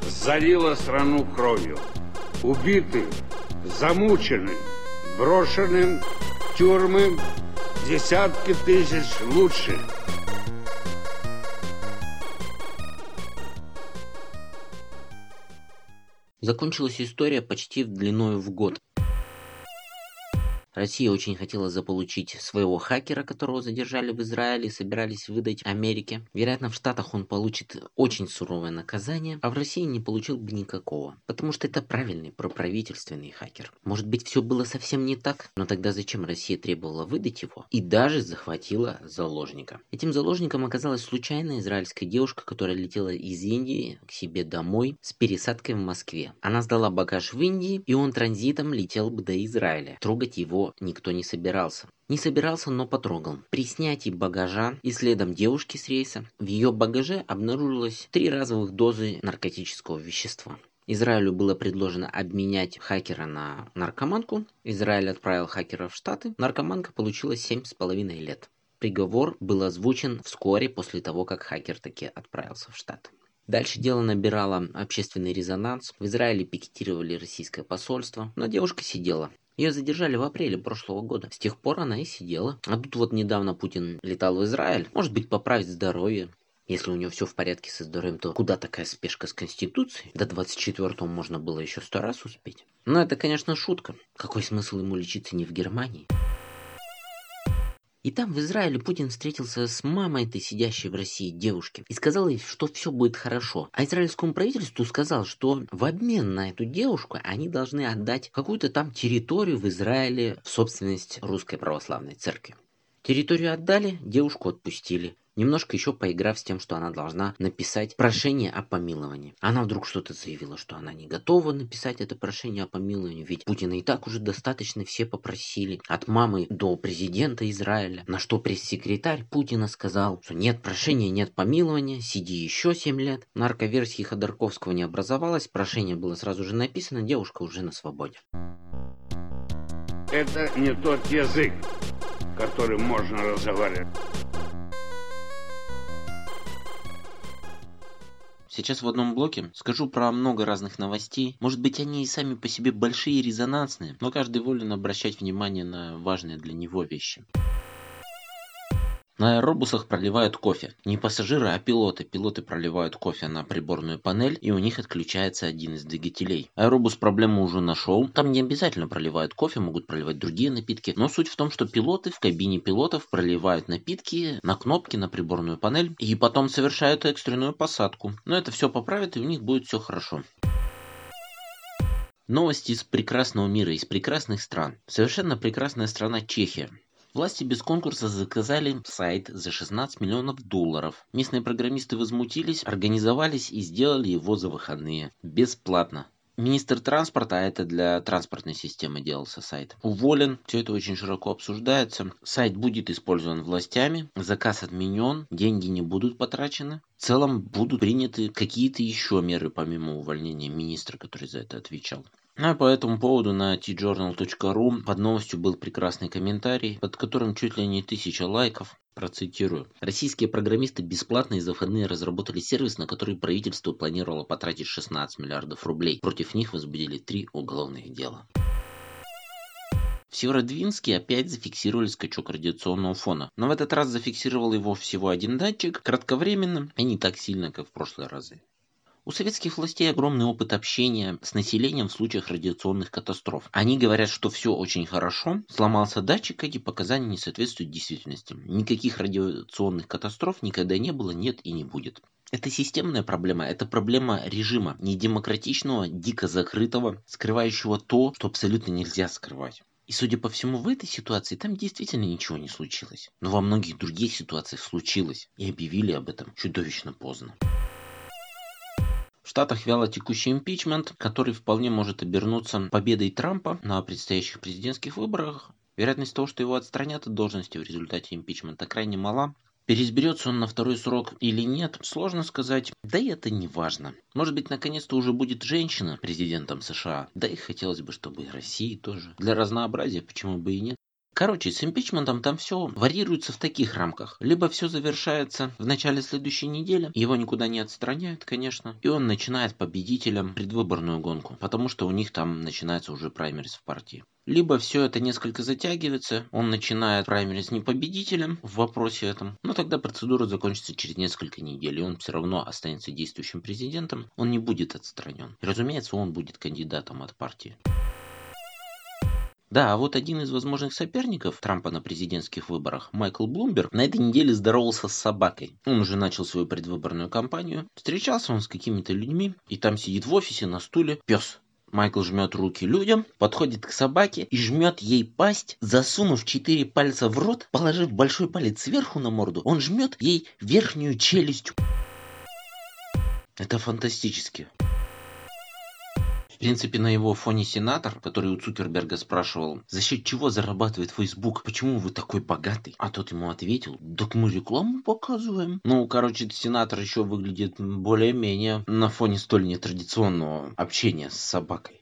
Залило страну кровью. Убиты, замучены, брошены в тюрьмы. Десятки тысяч лучших. Закончилась история почти длиною в год. Россия очень хотела заполучить своего хакера, которого задержали в Израиле и собирались выдать Америке. Вероятно, в Штатах он получит очень суровое наказание, а в России не получил бы никакого. Потому что это правильный проправительственный хакер. Может быть, все было совсем не так? Но тогда зачем Россия требовала выдать его? И даже захватила заложника. Этим заложником оказалась случайная израильская девушка, которая летела из Индии к себе домой с пересадкой в Москве. Она сдала багаж в Индии, и он транзитом летел бы до Израиля. Трогать его его никто не собирался. Не собирался, но потрогал. При снятии багажа и следом девушки с рейса в ее багаже обнаружилось три разовых дозы наркотического вещества. Израилю было предложено обменять хакера на наркоманку. Израиль отправил хакера в Штаты. Наркоманка получила семь с половиной лет. Приговор был озвучен вскоре после того, как хакер таки отправился в Штаты. Дальше дело набирало общественный резонанс. В Израиле пикетировали российское посольство, но девушка сидела. Ее задержали в апреле прошлого года. С тех пор она и сидела. А тут вот недавно Путин летал в Израиль. Может быть, поправить здоровье. Если у нее все в порядке со здоровьем, то куда такая спешка с Конституцией? До двадцать четвёртого можно было еще сто раз успеть. Но это, конечно, шутка. Какой смысл ему лечиться не в Германии? И там, в Израиле, Путин встретился с мамой этой сидящей в России девушки и сказал ей, что все будет хорошо. А израильскому правительству сказал, что в обмен на эту девушку они должны отдать какую-то там территорию в Израиле в собственность Русской Православной Церкви. Территорию отдали, девушку отпустили. Немножко еще поиграв с тем, что она должна написать прошение о помиловании. Она вдруг что-то заявила, что она не готова написать это прошение о помиловании, ведь Путина и так уже достаточно все попросили, от мамы до президента Израиля, на что пресс-секретарь Путина сказал, что нет прошения, нет помилования, сиди еще семь лет. Нарковерсии Ходорковского не образовалось, прошение было сразу же написано, девушка уже на свободе. Это не тот язык, которым можно разговаривать. Сейчас в одном блоке скажу про много разных новостей. Может быть, они и сами по себе большие и резонансные, но каждый волен обращать внимание на важные для него вещи. На аэробусах проливают кофе. Не пассажиры, а пилоты. Пилоты проливают кофе на приборную панель, и у них отключается один из двигателей. Аэробус проблему уже нашел. Там не обязательно проливают кофе, могут проливать другие напитки. Но суть в том, что пилоты в кабине пилотов проливают напитки на кнопки на приборную панель, и потом совершают экстренную посадку. Но это все поправят, и у них будет все хорошо. Новости из прекрасного мира, из прекрасных стран. Совершенно прекрасная страна Чехия. Власти без конкурса заказали сайт за шестнадцать миллионов долларов. Местные программисты возмутились, организовались и сделали его за выходные. Бесплатно. Министр транспорта, а это для транспортной системы делался сайт, уволен. Все это очень широко обсуждается. Сайт будет использован властями. Заказ отменен. Деньги не будут потрачены. В целом будут приняты какие-то еще меры, помимо увольнения министра, который за это отвечал. А по этому поводу на ти джорнал точка ру под новостью был прекрасный комментарий, под которым чуть ли не тысяча лайков. Процитирую. Российские программисты бесплатно и за выходные разработали сервис, на который правительство планировало потратить шестнадцать миллиардов рублей. Против них возбудили три уголовных дела. В Северодвинске опять зафиксировали скачок радиационного фона, но в этот раз зафиксировал его всего один датчик, кратковременно и не так сильно, как в прошлые разы. У советских властей огромный опыт общения с населением в случаях радиационных катастроф. Они говорят, что все очень хорошо, сломался датчик, эти показания не соответствуют действительности. Никаких радиационных катастроф никогда не было, нет и не будет. Это системная проблема, это проблема режима, недемократичного, дико закрытого, скрывающего то, что абсолютно нельзя скрывать. И судя по всему, в этой ситуации там действительно ничего не случилось. Но во многих других ситуациях случилось, и объявили об этом чудовищно поздно. В Штатах вяло текущий импичмент, который вполне может обернуться победой Трампа на предстоящих президентских выборах. Вероятность того, что его отстранят от должности в результате импичмента, крайне мала. Переизберется он на второй срок или нет, сложно сказать. Да и это не важно. Может быть, наконец-то уже будет женщина президентом США. Да и хотелось бы, чтобы и России тоже. Для разнообразия, почему бы и нет. Короче, с импичментом там все варьируется в таких рамках. Либо все завершается в начале следующей недели, его никуда не отстраняют, конечно, и он начинает победителем предвыборную гонку, потому что у них там начинается уже праймериз в партии. Либо все это несколько затягивается, он начинает праймериз не победителем в вопросе этом, но тогда процедура закончится через несколько недель, и он все равно останется действующим президентом, он не будет отстранен. И, разумеется, он будет кандидатом от партии. Да, а вот один из возможных соперников Трампа на президентских выборах, Майкл Блумберг, на этой неделе здоровался с собакой. Он уже начал свою предвыборную кампанию. Встречался он с какими-то людьми, и там сидит в офисе на стуле пес. Майкл жмет руки людям, подходит к собаке и жмет ей пасть, засунув четыре пальца в рот, положив большой палец сверху на морду, он жмет ей верхнюю челюсть. Это фантастически. принципе, на его фоне сенатор, который у Цукерберга спрашивал, за счет чего зарабатывает Facebook, почему вы такой богатый? А тот ему ответил, так мы рекламу показываем. Ну, короче, сенатор еще выглядит более-менее на фоне столь нетрадиционного общения с собакой.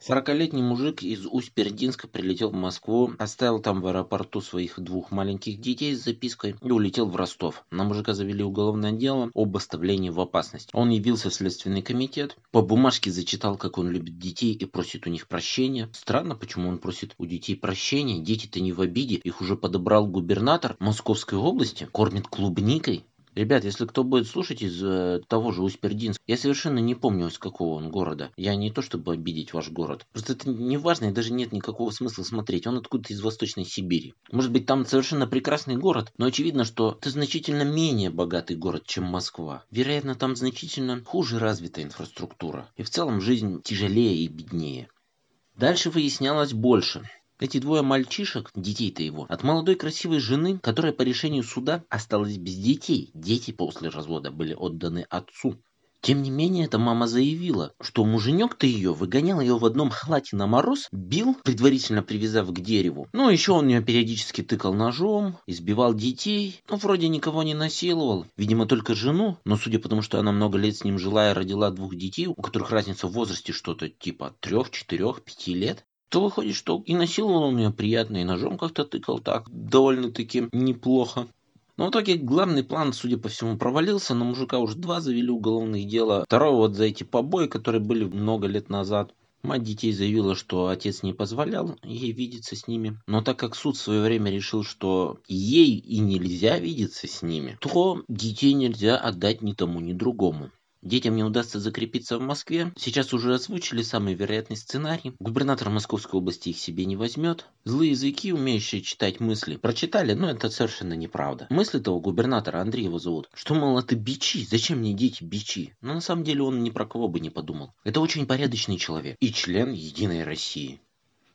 сорокалетний мужик из Усть-Пердинска прилетел в Москву, оставил там в аэропорту своих двух маленьких детей с запиской и улетел в Ростов. На мужика завели уголовное дело об оставлении в опасности. Он явился в Следственный комитет, по бумажке зачитал, как он любит детей и просит у них прощения. Странно, почему он просит у детей прощения, дети-то не в обиде, их уже подобрал губернатор Московской области, кормит клубникой. Ребят, если кто будет слушать из э, того же Усть-Пердинска, я совершенно не помню, из какого он города. Я не то чтобы обидеть ваш город. Просто это не важно и даже нет никакого смысла смотреть. Он откуда-то из Восточной Сибири. Может быть, там совершенно прекрасный город, но очевидно, что это значительно менее богатый город, чем Москва. Вероятно, там значительно хуже развита инфраструктура. И в целом жизнь тяжелее и беднее. Дальше выяснялось больше. Эти двое мальчишек, детей-то его, от молодой красивой жены, которая по решению суда осталась без детей. Дети после развода были отданы отцу. Тем не менее, эта мама заявила, что муженек-то ее выгонял ее в одном халате на мороз, бил, предварительно привязав к дереву. Ну, еще он ее периодически тыкал ножом, избивал детей. Ну, вроде никого не насиловал. Видимо, только жену. Но судя по тому, что она много лет с ним жила и родила двух детей, у которых разница в возрасте что-то типа от трех, четырех, пяти лет, то выходит, что и насиловал он меня приятно, и ножом как-то тыкал так, довольно-таки неплохо. Но в итоге главный план, судя по всему, провалился. На мужика уже два завели уголовных дела. Второго вот за эти побои, которые были много лет назад. Мать детей заявила, что отец не позволял ей видеться с ними. Но так как суд в свое время решил, что ей и нельзя видеться с ними, то детей нельзя отдать ни тому, ни другому. Детям не удастся закрепиться в Москве. Сейчас уже озвучили самый вероятный сценарий. Губернатор Московской области их себе не возьмет. Злые языки, умеющие читать мысли, прочитали, но это совершенно неправда. Мысли того губернатора, Андрей его зовут, что, мол, это бичи, зачем мне дети бичи? Но на самом деле он ни про кого бы не подумал. Это очень порядочный человек и член Единой России.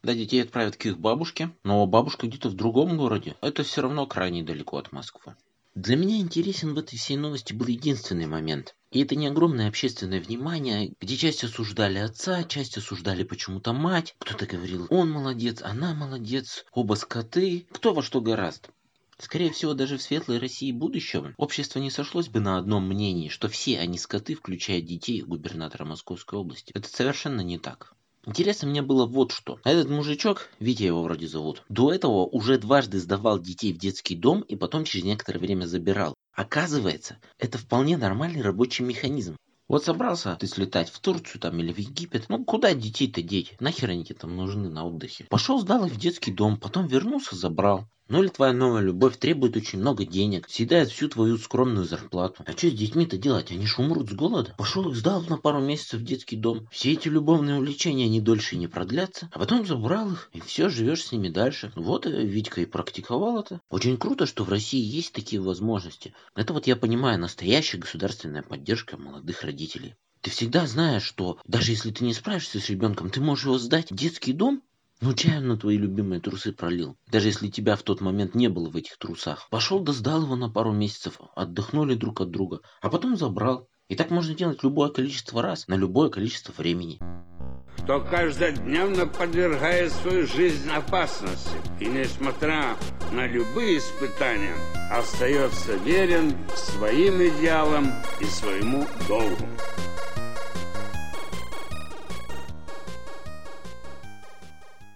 Да, детей отправят к их бабушке, но бабушка где-то в другом городе. Это все равно крайне далеко от Москвы. Для меня интересен в этой всей новости был единственный момент. И это не огромное общественное внимание, где часть осуждали отца, часть осуждали почему-то мать. Кто-то говорил, он молодец, она молодец, оба скоты, кто во что горазд. Скорее всего, даже в светлой России будущего общество не сошлось бы на одном мнении, что все они скоты, включая детей губернатора Московской области. Это совершенно не так. Интересно мне было вот что. Этот мужичок, Витя его вроде зовут, до этого уже дважды сдавал детей в детский дом и потом через некоторое время забирал. Оказывается, это вполне нормальный рабочий механизм. Вот собрался ты слетать в Турцию там или в Египет, ну куда детей-то деть? Нахер они тебе там нужны на отдыхе? Пошел, сдал их в детский дом, потом вернулся, забрал. Ну или твоя новая любовь требует очень много денег, съедает всю твою скромную зарплату. А что с детьми-то делать? Они ж умрут с голода. Пошел их сдал на пару месяцев в детский дом. Все эти любовные увлечения, они дольше не продлятся. А потом забрал их, и все, живешь с ними дальше. Вот Витька и практиковал это. Очень круто, что в России есть такие возможности. Это вот я понимаю, настоящая государственная поддержка молодых родителей. Ты всегда знаешь, что даже если ты не справишься с ребенком, ты можешь его сдать в детский дом. Ну, чай он на твои любимые трусы пролил. Даже если тебя в тот момент не было в этих трусах. Пошел да сдал его на пару месяцев. Отдохнули друг от друга. А потом забрал. И так можно делать любое количество раз, на любое количество времени. Кто каждодневно подвергает свою жизнь опасности и, несмотря на любые испытания, остается верен своим идеалам и своему долгу.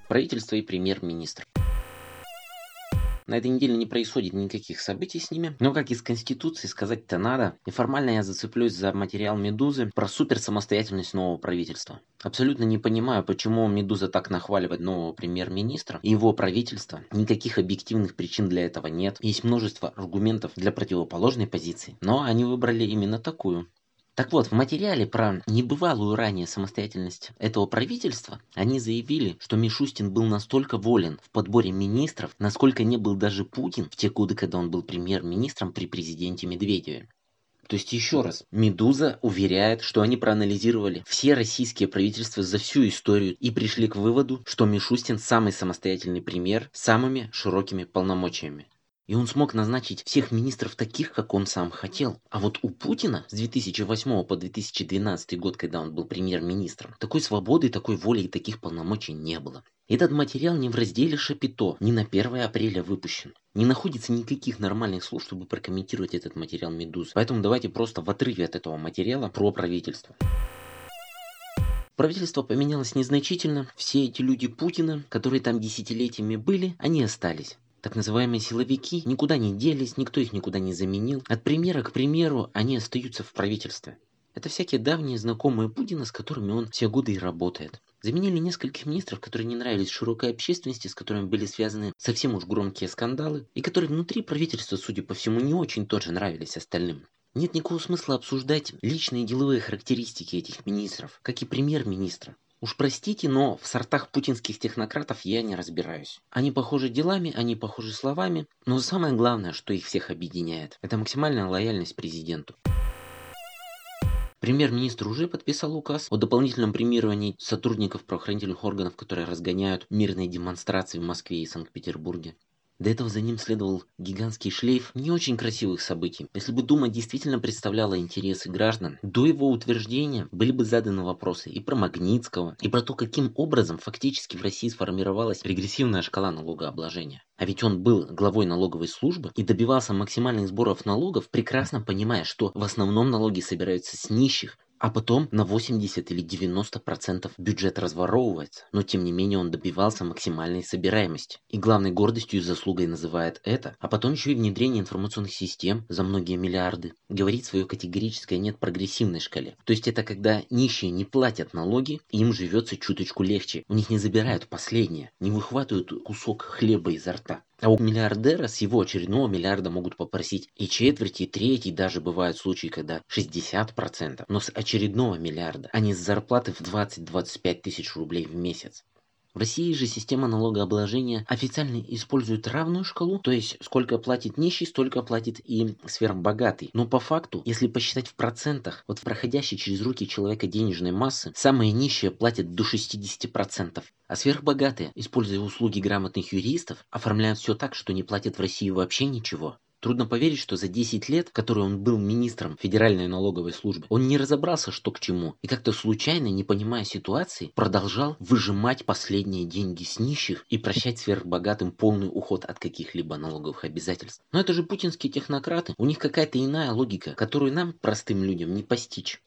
Правительство и премьер-министр. На этой неделе не происходит никаких событий с ними, но как из Конституции сказать-то надо. Неформально я зацеплюсь за материал «Медузы» про суперсамостоятельность нового правительства. Абсолютно не понимаю, почему «Медуза» так нахваливает нового премьер-министра и его правительство. Никаких объективных причин для этого нет. Есть множество аргументов для противоположной позиции, но они выбрали именно такую. Так вот, в материале про небывалую ранее самостоятельность этого правительства они заявили, что Мишустин был настолько волен в подборе министров, насколько не был даже Путин в те годы, когда он был премьер-министром при президенте Медведеве. То есть еще раз, «Медуза» уверяет, что они проанализировали все российские правительства за всю историю и пришли к выводу, что Мишустин самый самостоятельный премьер с самыми широкими полномочиями. И он смог назначить всех министров таких, как он сам хотел. А вот у Путина с две тысячи восьмого по две тысячи двенадцатый год, когда он был премьер-министром, такой свободы, такой воли и таких полномочий не было. Этот материал не в разделе «Шапито», не на первое апреля выпущен. Не находится никаких нормальных слов, чтобы прокомментировать этот материал «Медузы». Поэтому давайте просто в отрыве от этого материала про правительство. Правительство поменялось незначительно. Все эти люди Путина, которые там десятилетиями были, они остались. Так называемые силовики никуда не делись, никто их никуда не заменил. От премьера к премьеру они остаются в правительстве. Это всякие давние знакомые Путина, с которыми он все годы и работает. Заменили нескольких министров, которые не нравились широкой общественности, с которыми были связаны совсем уж громкие скандалы, и которые внутри правительства, судя по всему, не очень тоже нравились остальным. Нет никакого смысла обсуждать личные деловые характеристики этих министров, как и премьер-министра. Уж простите, но в сортах путинских технократов я не разбираюсь. Они похожи делами, они похожи словами, но самое главное, что их всех объединяет, это максимальная лояльность президенту. Премьер-министр уже подписал указ о дополнительном премировании сотрудников правоохранительных органов, которые разгоняют мирные демонстрации в Москве и Санкт-Петербурге. До этого за ним следовал гигантский шлейф не очень красивых событий. Если бы Дума действительно представляла интересы граждан, до его утверждения были бы заданы вопросы и про Магнитского, и про то, каким образом фактически в России сформировалась регрессивная шкала налогообложения. А ведь он был главой налоговой службы и добивался максимальных сборов налогов, прекрасно понимая, что в основном налоги собираются с нищих, а потом на восемьдесят или девяносто процентов бюджет разворовывается, но тем не менее он добивался максимальной собираемости. И главной гордостью и заслугой называет это, а потом еще и внедрение информационных систем за многие миллиарды. Говорит свое категорическое «нет» прогрессивной шкале. То есть это когда нищие не платят налоги, им живется чуточку легче. У них не забирают последнее, не выхватывают кусок хлеба изо рта. А у миллиардера с его очередного миллиарда могут попросить и четверть, и треть, и даже бывают случаи, когда шестьдесят процентов, но с очередного миллиарда, а не с зарплаты в двадцать-двадцать пять тысяч рублей в месяц. В России же система налогообложения официально использует равную шкалу, то есть сколько платит нищий, столько платит и сверхбогатый. Но по факту, если посчитать в процентах, вот в проходящей через руки человека денежной массы, самые нищие платят до шестидесяти процентов. А сверхбогатые, используя услуги грамотных юристов, оформляют все так, что не платят в России вообще ничего. Трудно поверить, что за десять лет, в которые он был министром Федеральной налоговой службы, он не разобрался, что к чему, и как-то случайно, не понимая ситуации, продолжал выжимать последние деньги с нищих и прощать сверхбогатым полный уход от каких-либо налоговых обязательств. Но это же путинские технократы, у них какая-то иная логика, которую нам, простым людям, не постичь.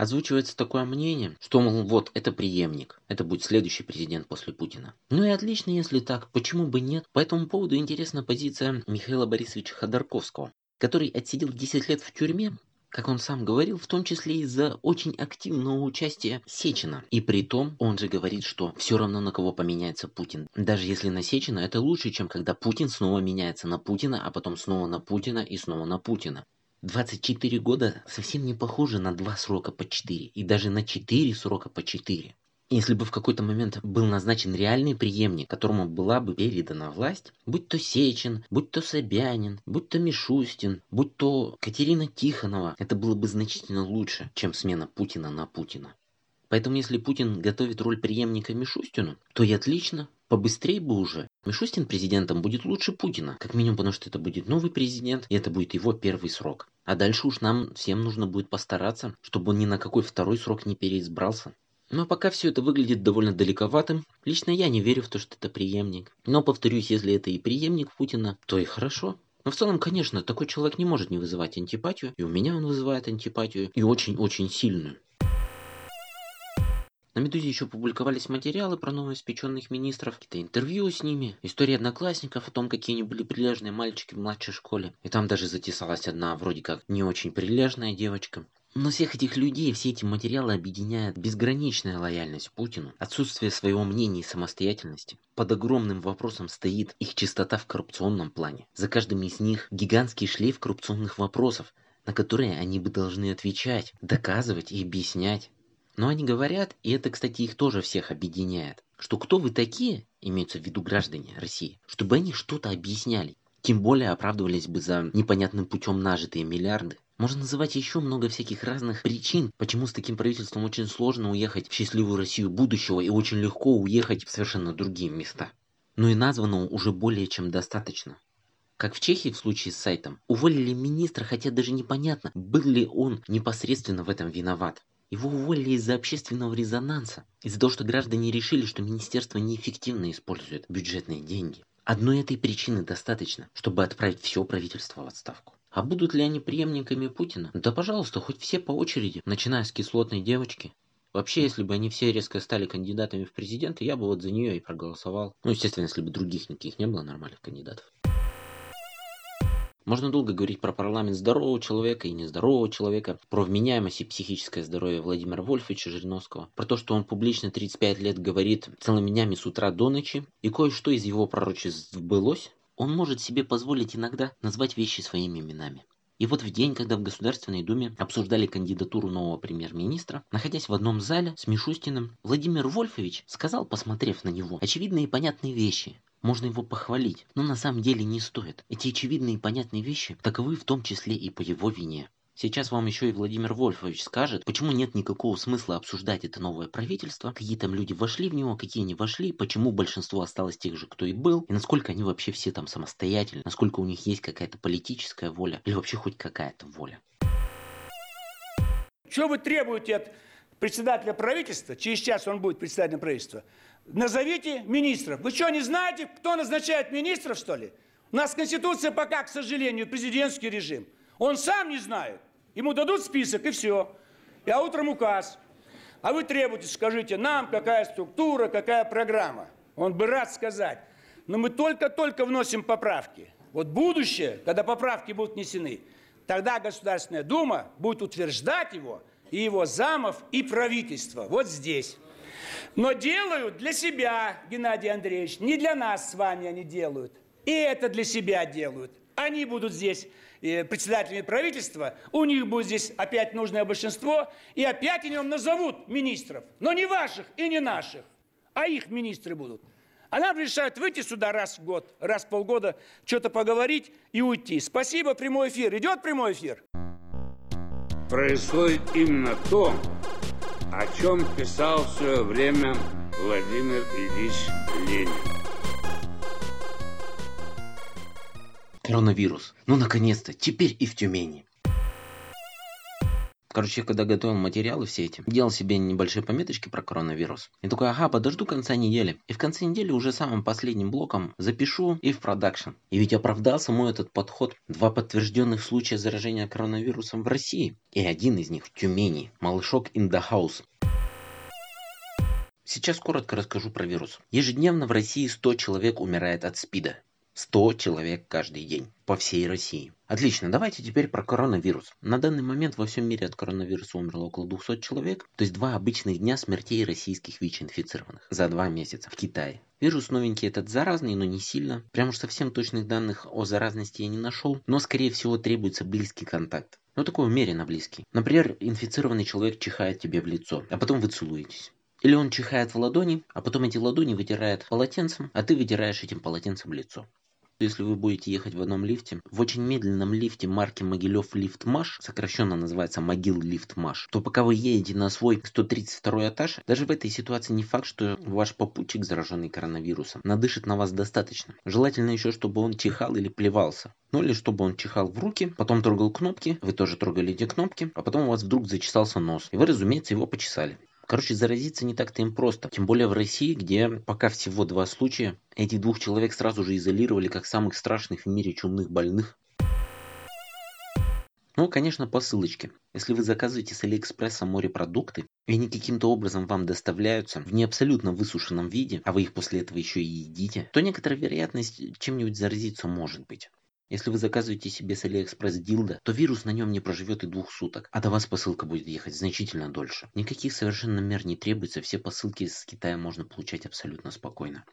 Озвучивается такое мнение, что, мол, вот, это преемник, это будет следующий президент после Путина. Ну и отлично, если так, почему бы нет? По этому поводу интересна позиция Михаила Борисовича Ходорковского, который отсидел десять лет в тюрьме, как он сам говорил, в том числе из-за очень активного участия Сечина. И при том, он же говорит, что все равно на кого поменяется Путин. Даже если на Сечина, это лучше, чем когда Путин снова меняется на Путина, а потом снова на Путина и снова на Путина. двадцать четыре года совсем не похоже на два срока по четыре, и даже на четыре срока по четыре. Если бы в какой-то момент был назначен реальный преемник, которому была бы передана власть, будь то Сечин, будь то Собянин, будь то Мишустин, будь то Катерина Тихонова, это было бы значительно лучше, чем смена Путина на Путина. Поэтому если Путин готовит роль преемника Мишустину, то и отлично, побыстрее бы уже. Мишустин президентом будет лучше Путина, как минимум потому, что это будет новый президент, и это будет его первый срок. А дальше уж нам всем нужно будет постараться, чтобы он ни на какой второй срок не переизбрался. Но пока все это выглядит довольно далековатым, лично я не верю в то, что это преемник. Но, повторюсь, если это и преемник Путина, то и хорошо. Но в целом, конечно, такой человек не может не вызывать антипатию, и у меня он вызывает антипатию, и очень-очень сильную. На «Медузе» еще публиковались материалы про новоиспеченных министров, какие-то интервью с ними, истории одноклассников о том, какие они были прилежные мальчики в младшей школе. И там даже затесалась одна вроде как не очень прилежная девочка. Но всех этих людей, все эти материалы объединяет безграничная лояльность Путину, отсутствие своего мнения и самостоятельности. Под огромным вопросом стоит их чистота в коррупционном плане. За каждым из них гигантский шлейф коррупционных вопросов, на которые они бы должны отвечать, доказывать и объяснять. Но они говорят, и это, кстати, их тоже всех объединяет, что кто вы такие, имеются в виду граждане России, чтобы они что-то объясняли, тем более оправдывались бы за непонятным путем нажитые миллиарды. Можно называть еще много всяких разных причин, почему с таким правительством очень сложно уехать в счастливую Россию будущего и очень легко уехать в совершенно другие места. но и названного уже более чем достаточно. Как в Чехии в случае с сайтом, уволили министра, хотя даже непонятно, был ли он непосредственно в этом виноват. Его уволили из-за общественного резонанса, из-за того, что граждане решили, что министерство неэффективно использует бюджетные деньги. Одной этой причины достаточно, чтобы отправить все правительство в отставку. А будут ли они преемниками Путина? Да пожалуйста, хоть все по очереди, начиная с кислотной девочки. Вообще, если бы они все резко стали кандидатами в президенты, я бы вот за нее и проголосовал. Ну, естественно, если бы других никаких не было нормальных кандидатов. Можно долго говорить про парламент здорового человека и нездорового человека, про вменяемость и психическое здоровье Владимира Вольфовича Жириновского, про то, что он публично тридцать пять лет говорит целыми днями с утра до ночи, и кое-что из его пророчеств сбылось. Он может себе позволить иногда назвать вещи своими именами. И вот в день, когда в Государственной Думе обсуждали кандидатуру нового премьер-министра, находясь в одном зале с Мишустиным, Владимир Вольфович сказал, посмотрев на него, очевидные и понятные вещи. Можно его похвалить, но на самом деле не стоит. Эти очевидные и понятные вещи таковы в том числе и по его вине. Сейчас вам еще и Владимир Вольфович скажет, почему нет никакого смысла обсуждать это новое правительство, какие там люди вошли в него, какие не вошли, почему большинство осталось тех же, кто и был, и насколько они вообще все там самостоятельны, насколько у них есть какая-то политическая воля или вообще хоть какая-то воля. Что вы требуете от председателя правительства? Через час он будет председателем правительства. Назовите министров. Вы что, не знаете, кто назначает министров, что ли? У нас Конституция пока, к сожалению, президентский режим. Он сам не знает. Ему дадут список и все. А утром указ. А вы требуете, скажите нам, какая структура, какая программа. Он бы рад сказать. Но мы только-только вносим поправки. Вот будущее, когда поправки будут внесены, тогда Государственная Дума будет утверждать его, и его замов, и правительство. Вот здесь. Но делают для себя, Геннадий Андреевич. Не для нас с вами они делают. И это для себя делают. Они будут здесь председателями правительства, у них будет здесь опять нужное большинство, и опять они вам назовут министров, но не ваших и не наших, а их министры будут. А нам решают выйти сюда раз в год, раз в полгода, что-то поговорить и уйти. Спасибо, прямой эфир. Идет прямой эфир? Происходит именно то, о чем писал в свое время Владимир Ильич Ленин. Коронавирус. Ну наконец-то, теперь и в Тюмени. Короче, я когда готовил материалы все эти, делал себе небольшие пометочки про коронавирус. И такой, ага, подожду конца недели. И в конце недели уже самым последним блоком запишу и в продакшн. И ведь оправдался мой этот подход. Два подтвержденных случая заражения коронавирусом в России. И один из них в Тюмени. Малышок in the house. Сейчас коротко расскажу про вирус. Ежедневно в России сто человек умирает от СПИДа. сто человек каждый день. По всей России. Отлично, давайте теперь про коронавирус. На данный момент во всем мире от коронавируса умерло около двести человек, то есть два обычных дня смертей российских ВИЧ-инфицированных за два месяца в Китае. Вирус новенький этот заразный, но не сильно. Прям уж совсем точных данных о заразности я не нашел, но скорее всего требуется близкий контакт. Но такой умеренно близкий. Например, инфицированный человек чихает тебе в лицо, а потом вы целуетесь. Или он чихает в ладони, а потом эти ладони вытирает полотенцем, а ты вытираешь этим полотенцем лицо. Если вы будете ехать в одном лифте, в очень медленном лифте марки Могилев Лифтмаш, сокращенно называется Могил Лифтмаш, то пока вы едете на свой сто тридцать второй этаж, даже в этой ситуации не факт, что ваш попутчик, зараженный коронавирусом, надышит на вас достаточно. Желательно еще, чтобы он чихал или плевался. Ну или чтобы он чихал в руки, потом трогал кнопки, вы тоже трогали эти кнопки, а потом у вас вдруг зачесался нос, и вы, разумеется, его почесали. Короче, заразиться не так-то им просто. Тем более в России, где пока всего два случая, этих двух человек сразу же изолировали как самых страшных в мире чумных больных. Ну, конечно, по ссылочке. Если вы заказываете с Алиэкспресса морепродукты, и они каким-то образом вам доставляются в не абсолютно высушенном виде, а вы их после этого еще и едите, то некоторая вероятность чем-нибудь заразиться может быть. Если вы заказываете себе с Алиэкспресс дилдо, то вирус на нем не проживет и двух суток, а до вас посылка будет ехать значительно дольше. Никаких совершенно мер не требуется, все посылки с Китая можно получать абсолютно спокойно.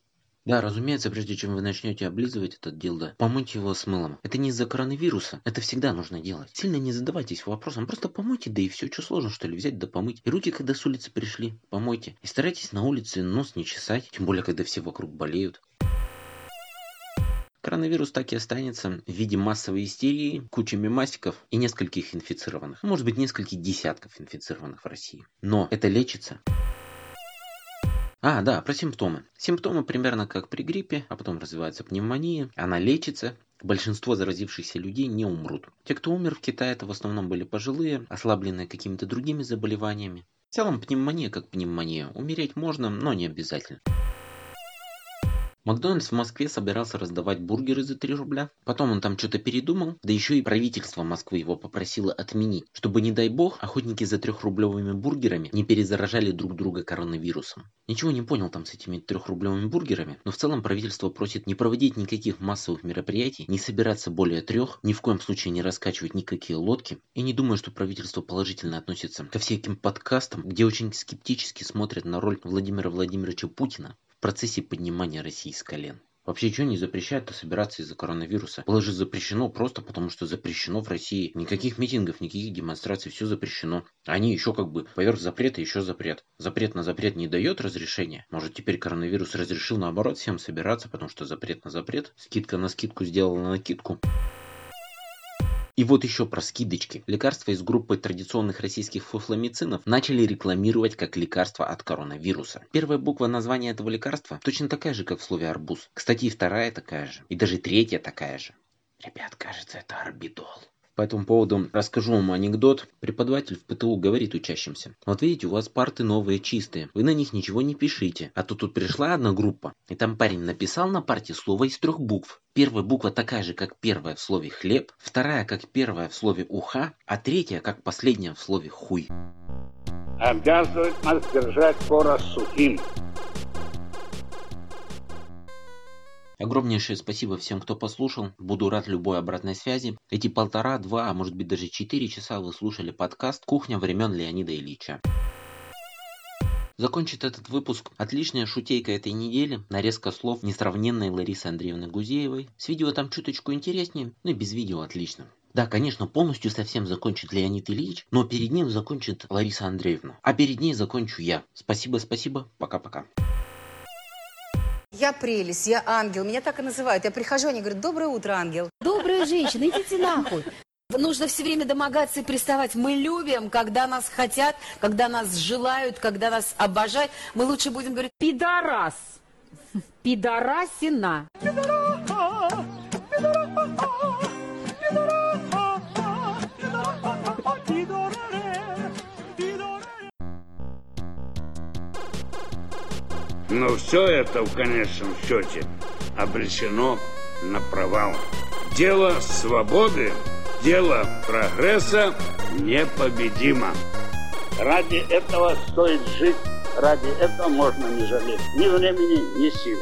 Да, разумеется, прежде чем вы начнете облизывать этот дилдо, помойте его с мылом. Это не из-за коронавируса, это всегда нужно делать. Сильно не задавайтесь вопросом, просто помойте, да и все, что сложно, что ли, взять да помыть. И руки, когда с улицы пришли, помойте. И старайтесь на улице нос не чесать, тем более, когда все вокруг болеют. Коронавирус так и останется в виде массовой истерии, кучи мемасиков и нескольких инфицированных. Может быть, нескольких десятков инфицированных в России. Но это лечится. А, да, про симптомы. Симптомы примерно как при гриппе, а потом развивается пневмония, она лечится. Большинство заразившихся людей не умрут. Те, кто умер в Китае, это в основном были пожилые, ослабленные какими-то другими заболеваниями. В целом пневмония как пневмония. Умереть можно, но не обязательно. Макдональдс в Москве собирался раздавать бургеры за три рубля. Потом он там что-то передумал, да еще и правительство Москвы его попросило отменить, чтобы, не дай бог, охотники за трехрублевыми бургерами не перезаражали друг друга коронавирусом. Ничего не понял там с этими трехрублевыми бургерами, но в целом правительство просит не проводить никаких массовых мероприятий, не собираться более трех, ни в коем случае не раскачивать никакие лодки. И не думаю, что правительство положительно относится ко всяким подкастам, где очень скептически смотрят на роль Владимира Владимировича Путина в процессе поднимания России с колен. Вообще, что не запрещают-то собираться из-за коронавируса? Было же запрещено просто потому, что запрещено в России. Никаких митингов, никаких демонстраций, все запрещено. Они еще как бы поверх запрета еще запрет. Запрет на запрет не дает разрешения. Может, теперь коронавирус разрешил наоборот всем собираться, потому что запрет на запрет. Скидка на скидку сделала на накидку. И вот еще про скидочки. Лекарства из группы традиционных российских фуфломицинов начали рекламировать как лекарство от коронавируса. Первая буква названия этого лекарства точно такая же, как в слове арбуз. Кстати, и вторая такая же. И даже третья такая же. Ребят, кажется, это орбидол. По этому поводу расскажу вам анекдот. Преподаватель в ПТУ говорит учащимся: вот видите, у вас парты новые, чистые. Вы на них ничего не пишите. А то тут пришла одна группа, и там парень написал на парте слово из трех букв. Первая буква такая же, как первая в слове хлеб, вторая, как первая в слове уха, а третья, как последняя в слове хуй. Обязывает нас держать порос сухим. Огромнейшее спасибо всем, кто послушал. Буду рад любой обратной связи. Эти полтора, два, а может быть даже четыре часа вы слушали подкаст «Кухня времен Леонида Ильича». Закончит этот выпуск отличная шутейка этой недели, нарезка слов несравненной Ларисы Андреевны Гузеевой. С видео там чуточку интереснее, ну и без видео отлично. Да, конечно, полностью совсем закончит Леонид Ильич, но перед ним закончит Лариса Андреевна. А перед ней закончу я. Спасибо, спасибо, пока-пока. Я прелесть, я ангел, меня так и называют. Я прихожу, они говорят: доброе утро, ангел. Добрая женщина, идите нахуй. Нужно все время домогаться и приставать. Мы любим, когда нас хотят, когда нас желают, когда нас обожают. Мы лучше будем говорить: пидорас, пидорасина. Пидораса, пидораса, пидораса, пидораса, пидораса. Но все это в конечном счете обречено на провал. Дело свободы, дело прогресса непобедимо. Ради этого стоит жить, ради этого можно не жалеть ни времени, ни сил.